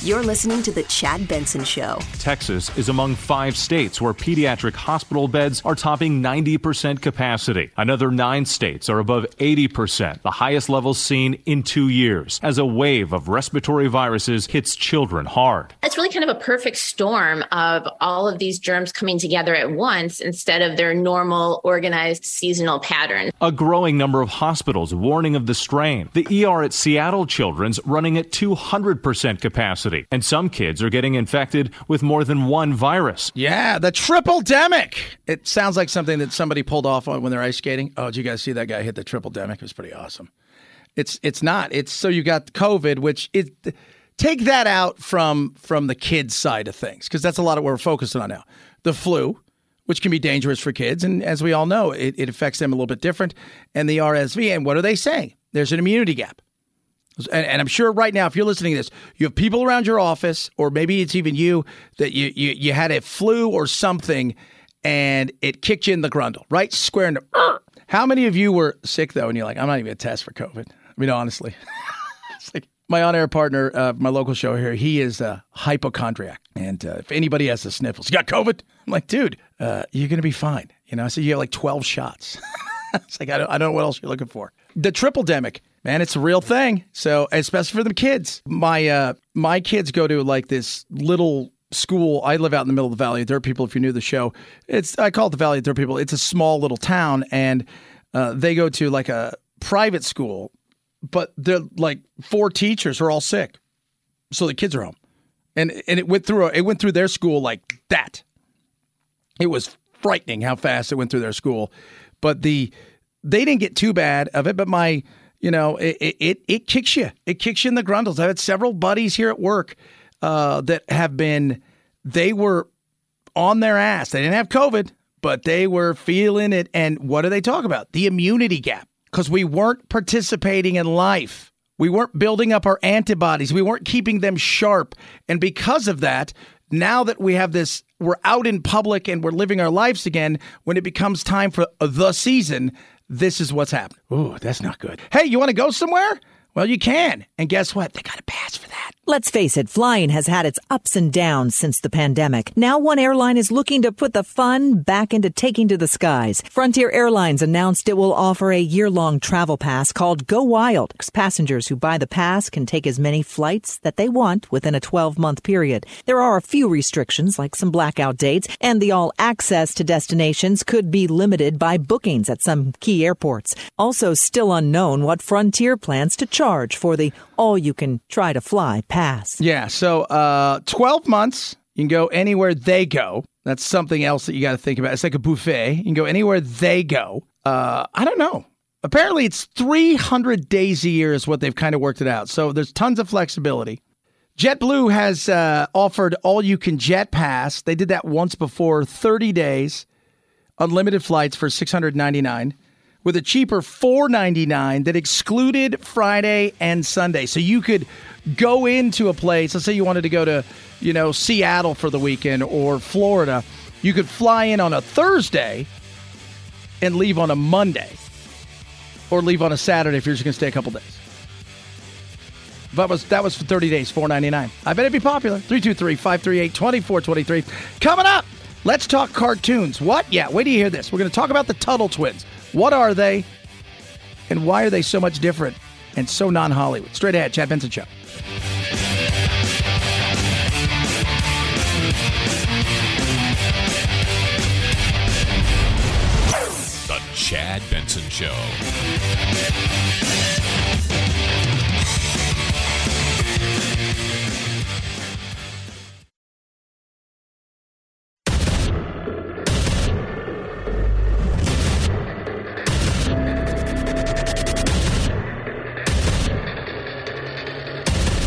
You're listening to The Chad Benson Show. Texas is among 5 states where pediatric hospital beds are topping 90% capacity. Another 9 states are above 80%, the highest levels seen in 2 years, as a wave of respiratory viruses hits children hard. It's really kind of a perfect storm of all of these germs coming together at once instead of their normal, organized, seasonal pattern. A growing number of hospitals warning of the strain. The ER at Seattle Children's running at 200% capacity. And some kids are getting infected with more than one virus. Yeah, the triple-demic. It sounds like something that somebody pulled off on when they're ice skating. Oh, did you guys see that guy hit the triple-demic? It was pretty awesome. It's not. It's so you got COVID, which is, take that out from the kids' side of things, because that's a lot of what we're focusing on now. The flu, which can be dangerous for kids. And as we all know, it affects them a little bit different. And the RSV. And what are they saying? There's an immunity gap. And I'm sure right now, if you're listening to this, you have people around your office, or maybe it's even you, that you had a flu or something, and it kicked you in the grundle, right? Square in the... How many of you were sick, though, and you're like, I'm not even going to test for COVID? I mean, honestly. It's like my on-air partner, my local show here, he is a hypochondriac. And if anybody has the sniffles, you got COVID? I'm like, dude, you're going to be fine. You know, I said, you have like 12 shots. It's like, I don't know what else you're looking for. The triple-demic. Man, it's a real thing. So, especially for the kids. My kids go to like this little school. I live out in the middle of the Valley of Dirt People. If you're new to the show, I call it the Valley of Dirt People. It's a small little town, and they go to like a private school, but they're like 4 teachers are all sick, so the kids are home, and it went through their school like that. It was frightening how fast it went through their school, but they didn't get too bad of it, but my. You know, it kicks you. It kicks you in the grundles. I've had several buddies here at work that have been, they were on their ass. They didn't have COVID, but they were feeling it. And what do they talk about? The immunity gap. Because we weren't participating in life. We weren't building up our antibodies. We weren't keeping them sharp. And because of that, now that we have this, we're out in public and we're living our lives again, when it becomes time for the season, this is what's happened. Ooh, that's not good. Hey, you want to go somewhere? Well, you can. And guess what? They got a pass for that. Let's face it, flying has had its ups and downs since the pandemic. Now one airline is looking to put the fun back into taking to the skies. Frontier Airlines announced it will offer a year-long travel pass called Go Wild. Passengers who buy the pass can take as many flights that they want within a 12-month period. There are a few restrictions, like some blackout dates, and the all-access to destinations could be limited by bookings at some key airports. Also still unknown what Frontier plans to charge for the all-you-can-try-to-fly pass. Yeah, so 12 months, you can go anywhere they go. That's something else that you got to think about. It's like a buffet. You can go anywhere they go. I don't know. Apparently, it's 300 days a year is what they've kind of worked it out. So there's tons of flexibility. JetBlue has offered all-you-can-jet pass. They did that once before, 30 days, unlimited flights for $699. With a cheaper $4.99 that excluded Friday and Sunday. So you could go into a place. Let's say you wanted to go to you know, Seattle for the weekend or Florida, you could fly in on a Thursday and leave on a Monday or leave on a Saturday if you're just going to stay a couple days. That was for 30 days, $4.99. I bet it'd be popular. 323-538-2423. Coming up, let's talk cartoons. What? Yeah, wait till you hear this. We're going to talk about the Tuttle Twins. What are they? And why are they so much different and so non-Hollywood? Straight ahead, Chad Benson Show. The Chad Benson Show.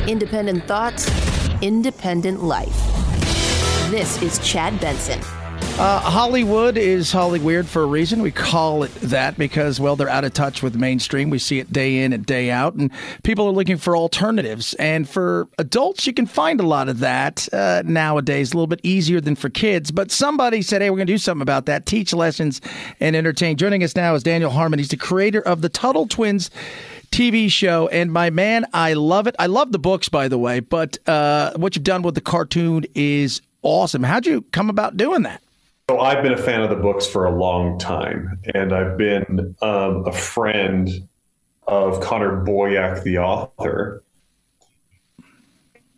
Independent thoughts, independent life. This is Chad Benson. Hollywood is Hollyweird for a reason. We call it that because, well, they're out of touch with mainstream. We see it day in and day out, and people are looking for alternatives. And for adults, you can find a lot of that nowadays, a little bit easier than for kids. But somebody said, hey, we're going to do something about that, teach lessons and entertain. Joining us now is Daniel Harmon. He's the creator of the Tuttle Twins TV show, and my man, I love it. I love the books, by the way, but what you've done with the cartoon is awesome. How'd you come about doing that? So I've been a fan of the books for a long time, and I've been a friend of Connor Boyack, the author.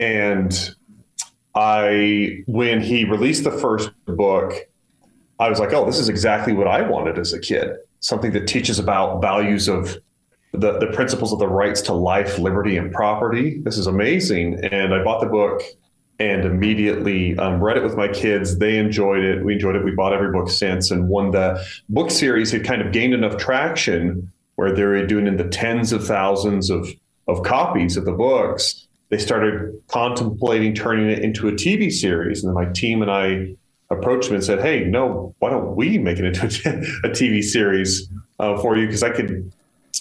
And when he released the first book, I was like, oh, this is exactly what I wanted as a kid. Something that teaches about values of the principles of the rights to life, liberty, and property. This is amazing. And I bought the book and immediately read it with my kids. They enjoyed it. We enjoyed it. We bought every book since. And when the book series had kind of gained enough traction where they were doing in the tens of thousands of copies of the books, they started contemplating turning it into a TV series. And then my team and I approached them and said, hey, no, why don't we make it into a TV series for you? Because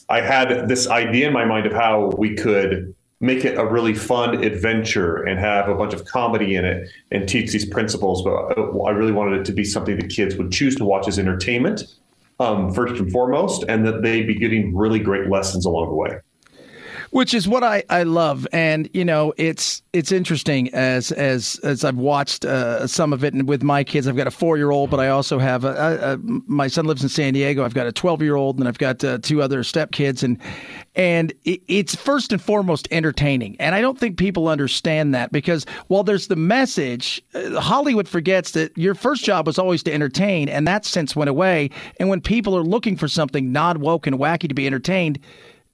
I had this idea in my mind of how we could make it a really fun adventure and have a bunch of comedy in it and teach these principles. But I really wanted it to be something that kids would choose to watch as entertainment, first and foremost, and that they'd be getting really great lessons along the way. Which is what I love. And, you know, it's interesting as I've watched some of it and with my kids. I've got a 4-year-old, but I also have my son lives in San Diego. I've got a 12-year-old and I've got 2 other stepkids. And it's first and foremost entertaining. And I don't think people understand that because while there's the message, Hollywood forgets that your first job was always to entertain. And that sense went away. And when people are looking for something non-woke and wacky to be entertained,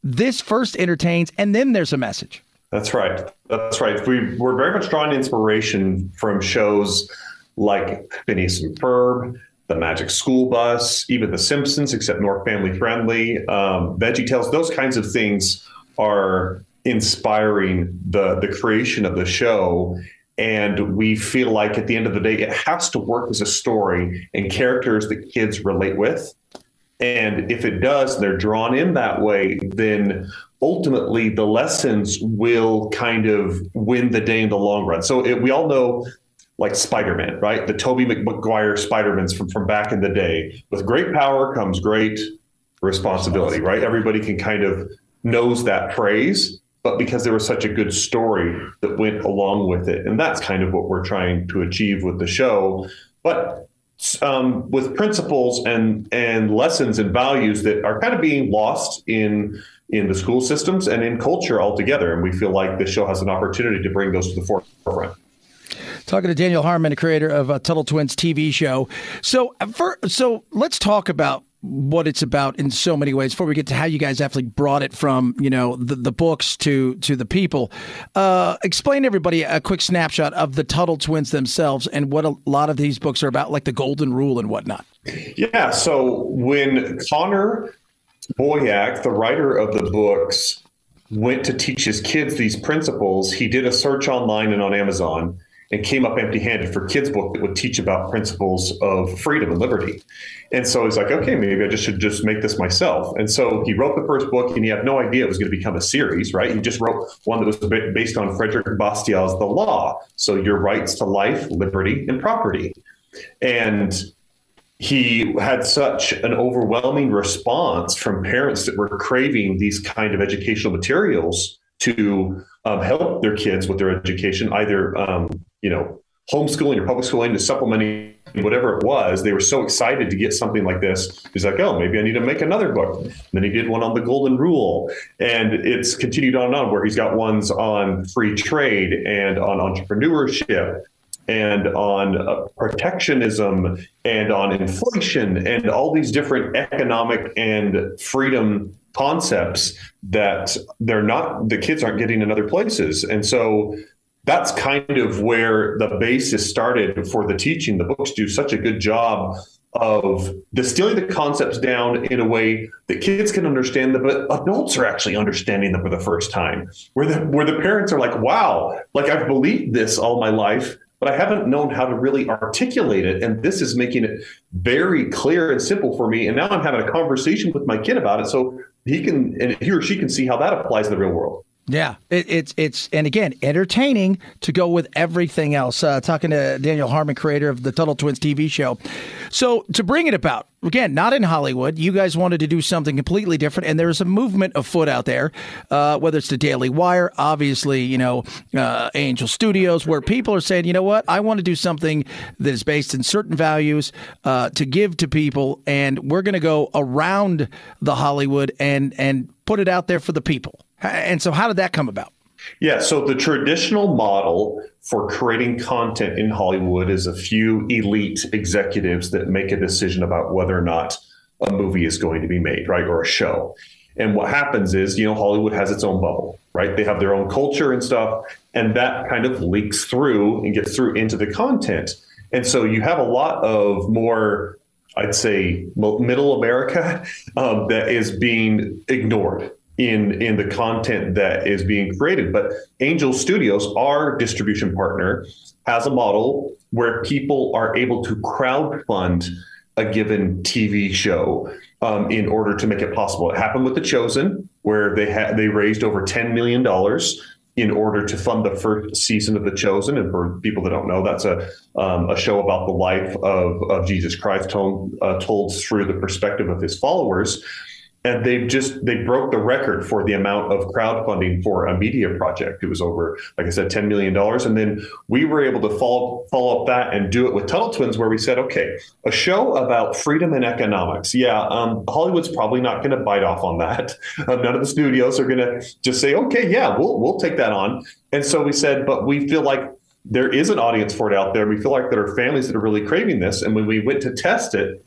this first entertains, and then there's a message. That's right. That's right. We're very much drawing inspiration from shows like Phineas and Ferb, The Magic School Bus, even The Simpsons, except more family-friendly, VeggieTales. Those kinds of things are inspiring the creation of the show. And we feel like at the end of the day, it has to work as a story and characters that kids relate with. And if it does, they're drawn in that way, then ultimately the lessons will kind of win the day in the long run. So we all know, like Spider-Man, right? The Tobey Maguire Spider-Mans from back in the day. With great power comes great responsibility, right? Everybody can kind of knows that phrase, but because there was such a good story that went along with it. And that's kind of what we're trying to achieve with the show. But with principles and lessons and values that are kind of being lost in the school systems and in culture altogether. And we feel like this show has an opportunity to bring those to the forefront. Talking to Daniel Harmon, the creator of Tuttle Twins TV show. So let's talk about what it's about in so many ways before we get to how you guys actually brought it from, you know, the books to the people. Explain to everybody a quick snapshot of the Tuttle Twins themselves and what a lot of these books are about, like the Golden Rule and whatnot. Yeah. So when Connor Boyack, the writer of the books, went to teach his kids these principles, he did a search online and on Amazon and came up empty-handed for kids' book that would teach about principles of freedom and liberty. And so he's like, okay, maybe I just should just make this myself. And so he wrote the first book, and he had no idea it was going to become a series, right? He just wrote one that was based on Frederick Bastiat's The Law. So your rights to life, liberty, and property. And he had such an overwhelming response from parents that were craving these kind of educational materials to help their kids with their education, either homeschooling or public schooling, to supplementing whatever it was. They were so excited to get something like this. He's like, oh, maybe I need to make another book. And then he did one on the golden rule. And it's continued on and on, where he's got ones on free trade and on entrepreneurship and on protectionism and on inflation and all these different economic and freedom concepts that the kids aren't getting in other places. And so that's kind of where the basis started for the teaching. The books do such a good job of distilling the concepts down in a way that kids can understand them, but adults are actually understanding them for the first time, where the parents are like, wow, like I've believed this all my life, but I haven't known how to really articulate it. And this is making it very clear and simple for me. And now I'm having a conversation with my kid about it, so he or she can see how that applies in the real world. Yeah, it's and again, entertaining to go with everything else. Talking to Daniel Harmon, creator of the Tuttle Twins TV show. So to bring it about, again, not in Hollywood, you guys wanted to do something completely different. And there is a movement afoot out there, whether it's the Daily Wire, obviously, Angel Studios, where people are saying, you know what, I want to do something that is based in certain values to give to people. And we're going to go around the Hollywood and put it out there for the people. And so how did that come about? Yeah, so the traditional model for creating content in Hollywood is a few elite executives that make a decision about whether or not a movie is going to be made, right, or a show. And what happens is, Hollywood has its own bubble, right? They have their own culture and stuff, and that kind of leaks through and gets through into the content. And so you have a lot of more, I'd say, middle America that is being ignored in the content that is being created. But Angel Studios, our distribution partner, has a model where people are able to crowdfund a given TV show in order to make it possible. It happened with The Chosen, where they raised over $10 million in order to fund the first season of The Chosen. And for people that don't know, that's a show about the life of Jesus Christ told through the perspective of his followers. And they broke the record for the amount of crowdfunding for a media project. It was over, like I said, $10 million. And then we were able to follow up that and do it with Tuttle Twins, where we said, okay, a show about freedom and economics. Yeah, Hollywood's probably not going to bite off on that. None of the studios are going to just say, okay, yeah, we'll take that on. And so we said, but we feel like there is an audience for it out there. We feel like there are families that are really craving this. And when we went to test it,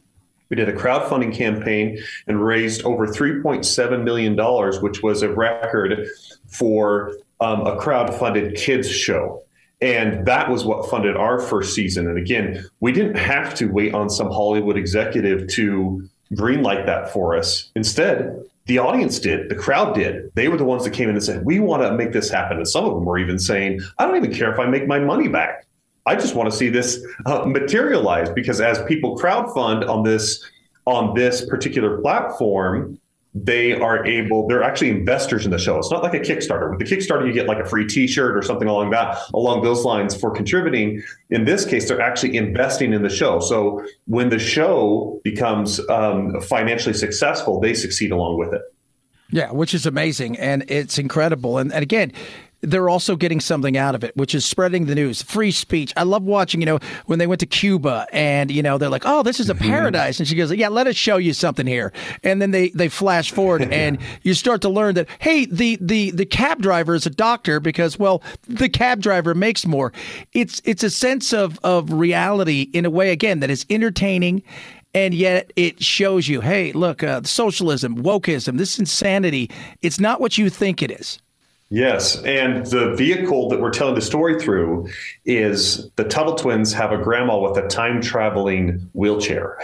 we did a crowdfunding campaign and raised over $3.7 million, which was a record for a crowdfunded kids show. And that was what funded our first season. And again, we didn't have to wait on some Hollywood executive to greenlight that for us. Instead, the audience did. The crowd did. They were the ones that came in and said, we want to make this happen. And some of them were even saying, I don't even care if I make my money back. I just want to see this materialize, because as people crowdfund on this particular platform, they're actually investors in the show. It's not like a Kickstarter. With the Kickstarter, you get like a free t-shirt or something along those lines for contributing. In this case, they're actually investing in the show. So when the show becomes financially successful, they succeed along with it. Yeah, which is amazing. And it's incredible. And again, they're also getting something out of it, which is spreading the news, free speech. I love watching, when they went to Cuba and, they're like, oh, this is a paradise. And she goes, yeah, let us show you something here. And then they flash forward and you start to learn that, hey, the cab driver is a doctor because, well, the cab driver makes more. It's a sense of reality in a way, again, that is entertaining. And yet it shows you, hey, look, socialism, wokeism, this insanity, it's not what you think it is. Yes. And the vehicle that we're telling the story through is the Tuttle Twins have a grandma with a time traveling wheelchair.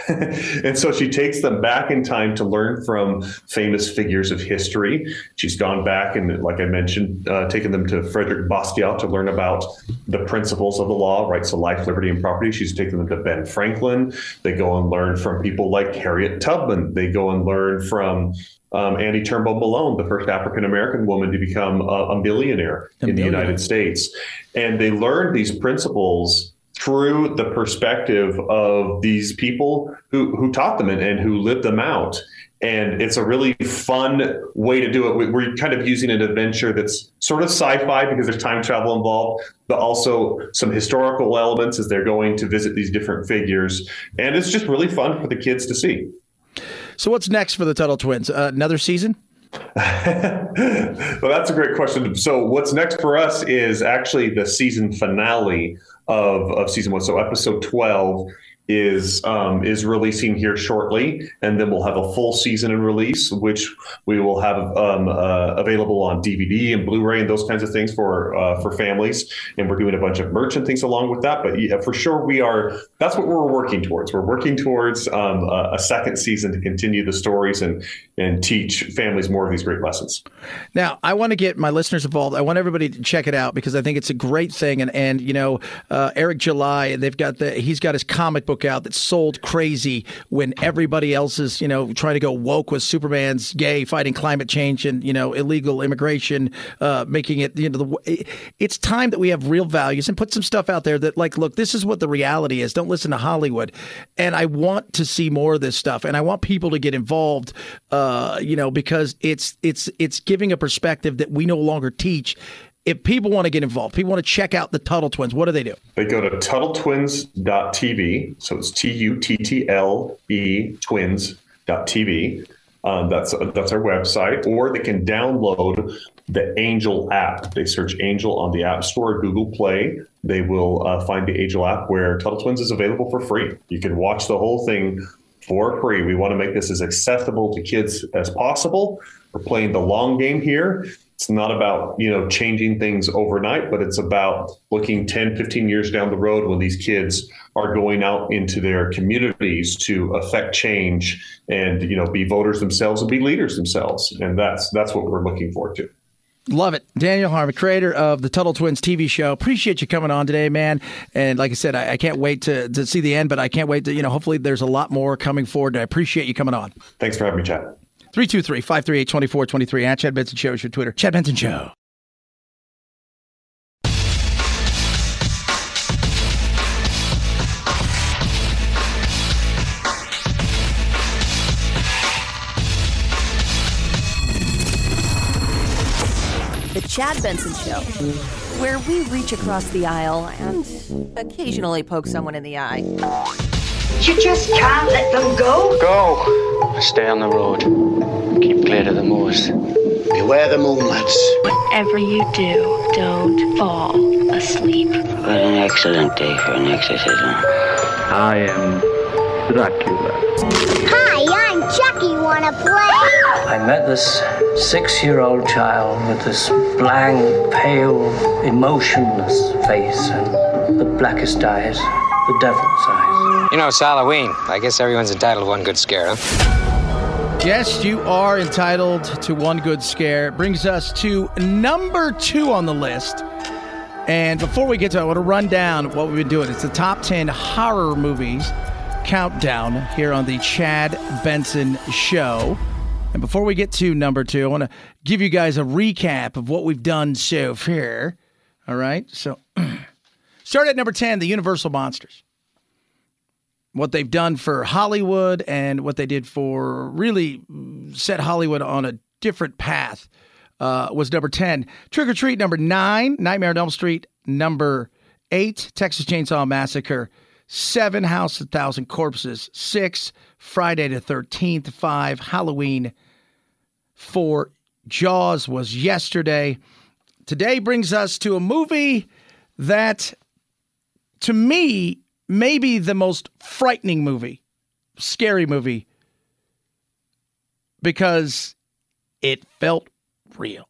And so she takes them back in time to learn from famous figures of history. She's gone back and, like I mentioned, taken them to Frederick Bastiat to learn about the principles of the law, rights to life, liberty, and property. She's taken them to Ben Franklin. They go and learn from people like Harriet Tubman. They go and learn from Annie Turnbull Malone, the first African-American woman to become a millionaire in the United States. And they learned these principles through the perspective of these people who taught them and who lived them out. And it's a really fun way to do it. We're kind of using an adventure that's sort of sci-fi because there's time travel involved, but also some historical elements as they're going to visit these different figures. And it's just really fun for the kids to see. So what's next for the Tuttle Twins? Another season? Well, that's a great question. So what's next for us is actually the season finale of season one. So episode 12 is releasing here shortly, and then we'll have a full season in release, which we will have available on DVD and Blu-ray and those kinds of things for families. And we're doing a bunch of merch and things along with that. But yeah, for sure, that's what we're working towards. We're working towards a second season to continue the stories and teach families more of these great lessons. Now, I want to get my listeners involved. I want everybody to check it out because I think it's a great thing. And you know, Eric July, he's got his comic book out that sold crazy when everybody else is, you know, trying to go woke with Superman's gay, fighting climate change and, you know, illegal immigration, making it, you know, it's time that we have real values and put some stuff out there that, like, look, this is what the reality is. Don't listen to Hollywood. And I want to see more of this stuff. And I want people to get involved, you know, because it's giving a perspective that we no longer teach. If people want to get involved, people want to check out the Tuttle Twins, what do they do? They go to TuttleTwins.tv. So it's TUTTLE twins.tv. That's our website. Or they can download the Angel app. They search Angel on the App Store or Google Play. They will find the Angel app where Tuttle Twins is available for free. You can watch the whole thing for free. We want to make this as accessible to kids as possible. We're playing the long game here. It's not about, you know, changing things overnight, but it's about looking 10, 15 years down the road when these kids are going out into their communities to affect change and, you know, be voters themselves and be leaders themselves. And that's what we're looking forward to. Love it. Daniel Harmon, creator of the Tuttle Twins TV show. Appreciate you coming on today, man. And like I said, I can't wait to see the end, but I can't wait to, you know, hopefully there's a lot more coming forward. I appreciate you coming on. Thanks for having me, Chad. 323-538-2423 at Chad Benson Show is your Twitter. Chad Benson Show. The Chad Benson Show, where we reach across the aisle and occasionally poke someone in the eye. You just can't let them go. Go. Stay on the road. Keep clear of the moors. Beware the moon, lads. Whatever you do, don't fall asleep. What an excellent day for an exorcism. I am Dracula. Hi, I'm Chucky. Wanna play? I met this 6-year-old child with this blank, pale, emotionless face and the blackest eyes, the devil's eyes. You know, it's Halloween. I guess everyone's entitled to one good scare, huh? Yes, you are entitled to one good scare. Brings us to number 2 on the list. And before we get to it, I want to run down what we've been doing. It's the top 10 horror movies countdown here on the Chad Benson Show. And before we get to number 2, I want to give you guys a recap of what we've done so far. All right? So, start at number 10, the Universal Monsters. What they've done for Hollywood and what they did for really set Hollywood on a different path was number 10. Trick or Treat, number 9. Nightmare on Elm Street, number 8. Texas Chainsaw Massacre, 7. House of 1,000 Corpses, 6. Friday the 13th, 5. Halloween, 4. Jaws was yesterday. Today brings us to a movie that, to me, maybe the most frightening movie, scary movie, because it felt real.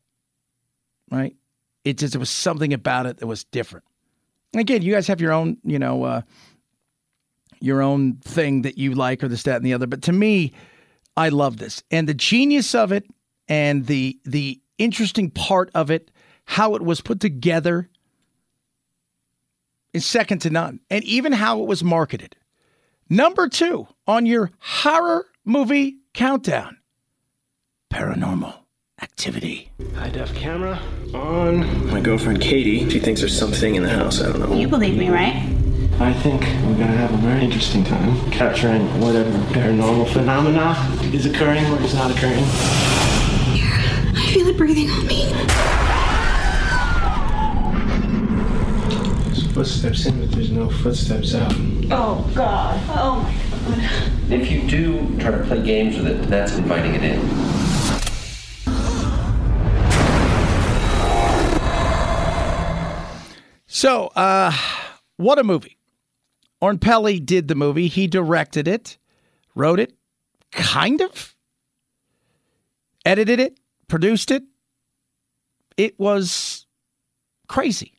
right? It just, there was something about it that was different. And again, you guys have your own, you know, your own thing that you like or this, that, and the other. But to me, I love this. And the genius of it and the interesting part of it, how it was put together is second to none. And even how it was marketed. Number 2 on your horror movie countdown, Paranormal Activity. High def camera on. My girlfriend Katie, she thinks there's something in the house. I don't know. You believe me, right? I think we're going to have a very interesting time capturing whatever paranormal phenomena is occurring or is not occurring. Here, I feel it breathing on me. There's footsteps in, but there's no footsteps out. Oh, God. Oh, my God. If you do try to play games with it, that's inviting it in. So, what a movie. Orn Pelley did the movie. He directed it, wrote it, kind of, edited it, produced it. It was crazy.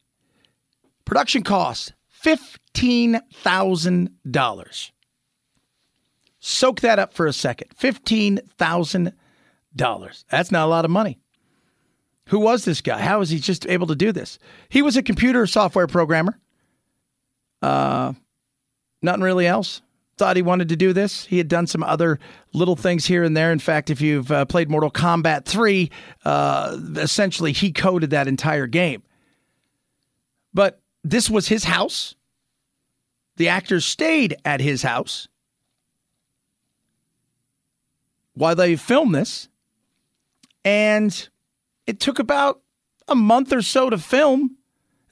Production cost $15,000. Soak that up for a second. $15,000. That's not a lot of money. Who was this guy? How was he just able to do this? He was a computer software programmer. Nothing really else. Thought he wanted to do this. He had done some other little things here and there. In fact, if you've played Mortal Kombat 3, essentially he coded that entire game. But this was his house. The actors stayed at his house while they filmed this. And it took about a month or so to film.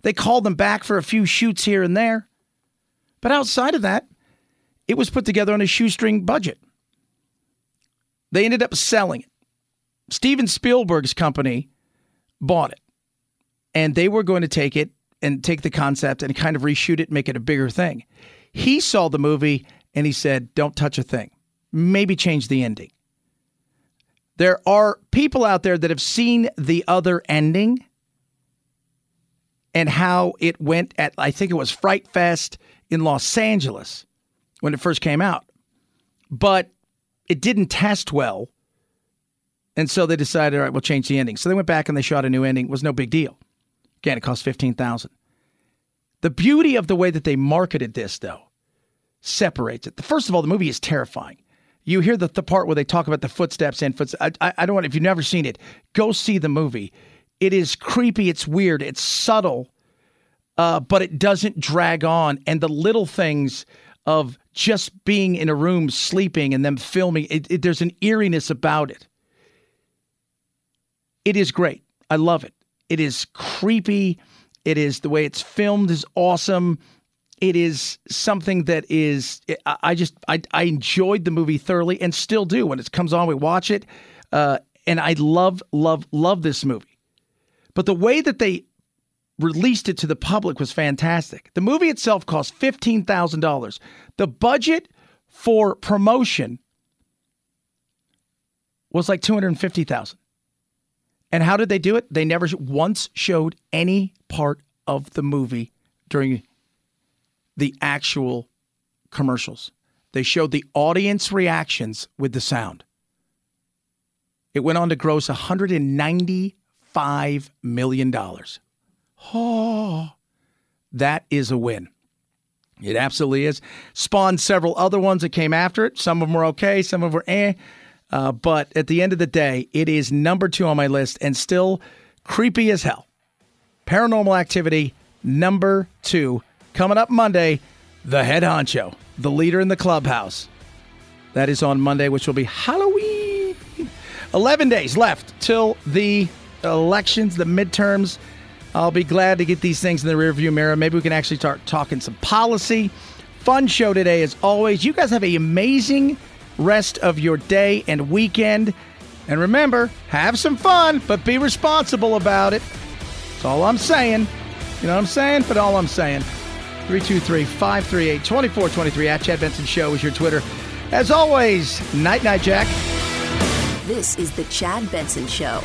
They called them back for a few shoots here and there. But outside of that, it was put together on a shoestring budget. They ended up selling it. Steven Spielberg's company bought it. And they were going to take it and take the concept and kind of reshoot it and make it a bigger thing. He saw the movie and he said, don't touch a thing. Maybe change the ending. There are people out there that have seen the other ending and how it went at, I think it was Fright Fest in Los Angeles when it first came out. But it didn't test well. And so they decided, all right, we'll change the ending. So they went back and they shot a new ending. It was no big deal. Again, it cost $15,000. The beauty of the way that they marketed this, though, separates it. First of all, the movie is terrifying. You hear the part where they talk about the footsteps and footsteps. I don't want, if you've never seen it, go see the movie. It is creepy. It's weird. It's subtle, but it doesn't drag on. And the little things of just being in a room, sleeping, and them filming, there's an eeriness about it. It is great. I love it. It is creepy. It is, the way it's filmed is awesome. It is something that is, I enjoyed the movie thoroughly and still do. When it comes on, we watch it. And I love this movie. But the way that they released it to the public was fantastic. The movie itself cost $15,000. The budget for promotion was like $250,000. And how did they do it? They never once showed any part of the movie during the actual commercials. They showed the audience reactions with the sound. It went on to gross $195 million. Oh, that is a win. It absolutely is. Spawned several other ones that came after it. Some of them were okay. Some of them were eh. But at the end of the day, it is number 2 on my list and still creepy as hell. Paranormal Activity, number 2. Coming up Monday, the head honcho, the leader in the clubhouse. That is on Monday, which will be Halloween. 11 days left till the elections, the midterms. I'll be glad to get these things in the rearview mirror. Maybe we can actually start talking some policy. Fun show today, as always. You guys have an amazing rest of your day and weekend. And remember, have some fun, but be responsible about it. That's all I'm saying. You know what I'm saying? But all I'm saying. 323-538-2423 at Chad Benson Show is your Twitter. As always, night, night, Jack. This is the Chad Benson Show.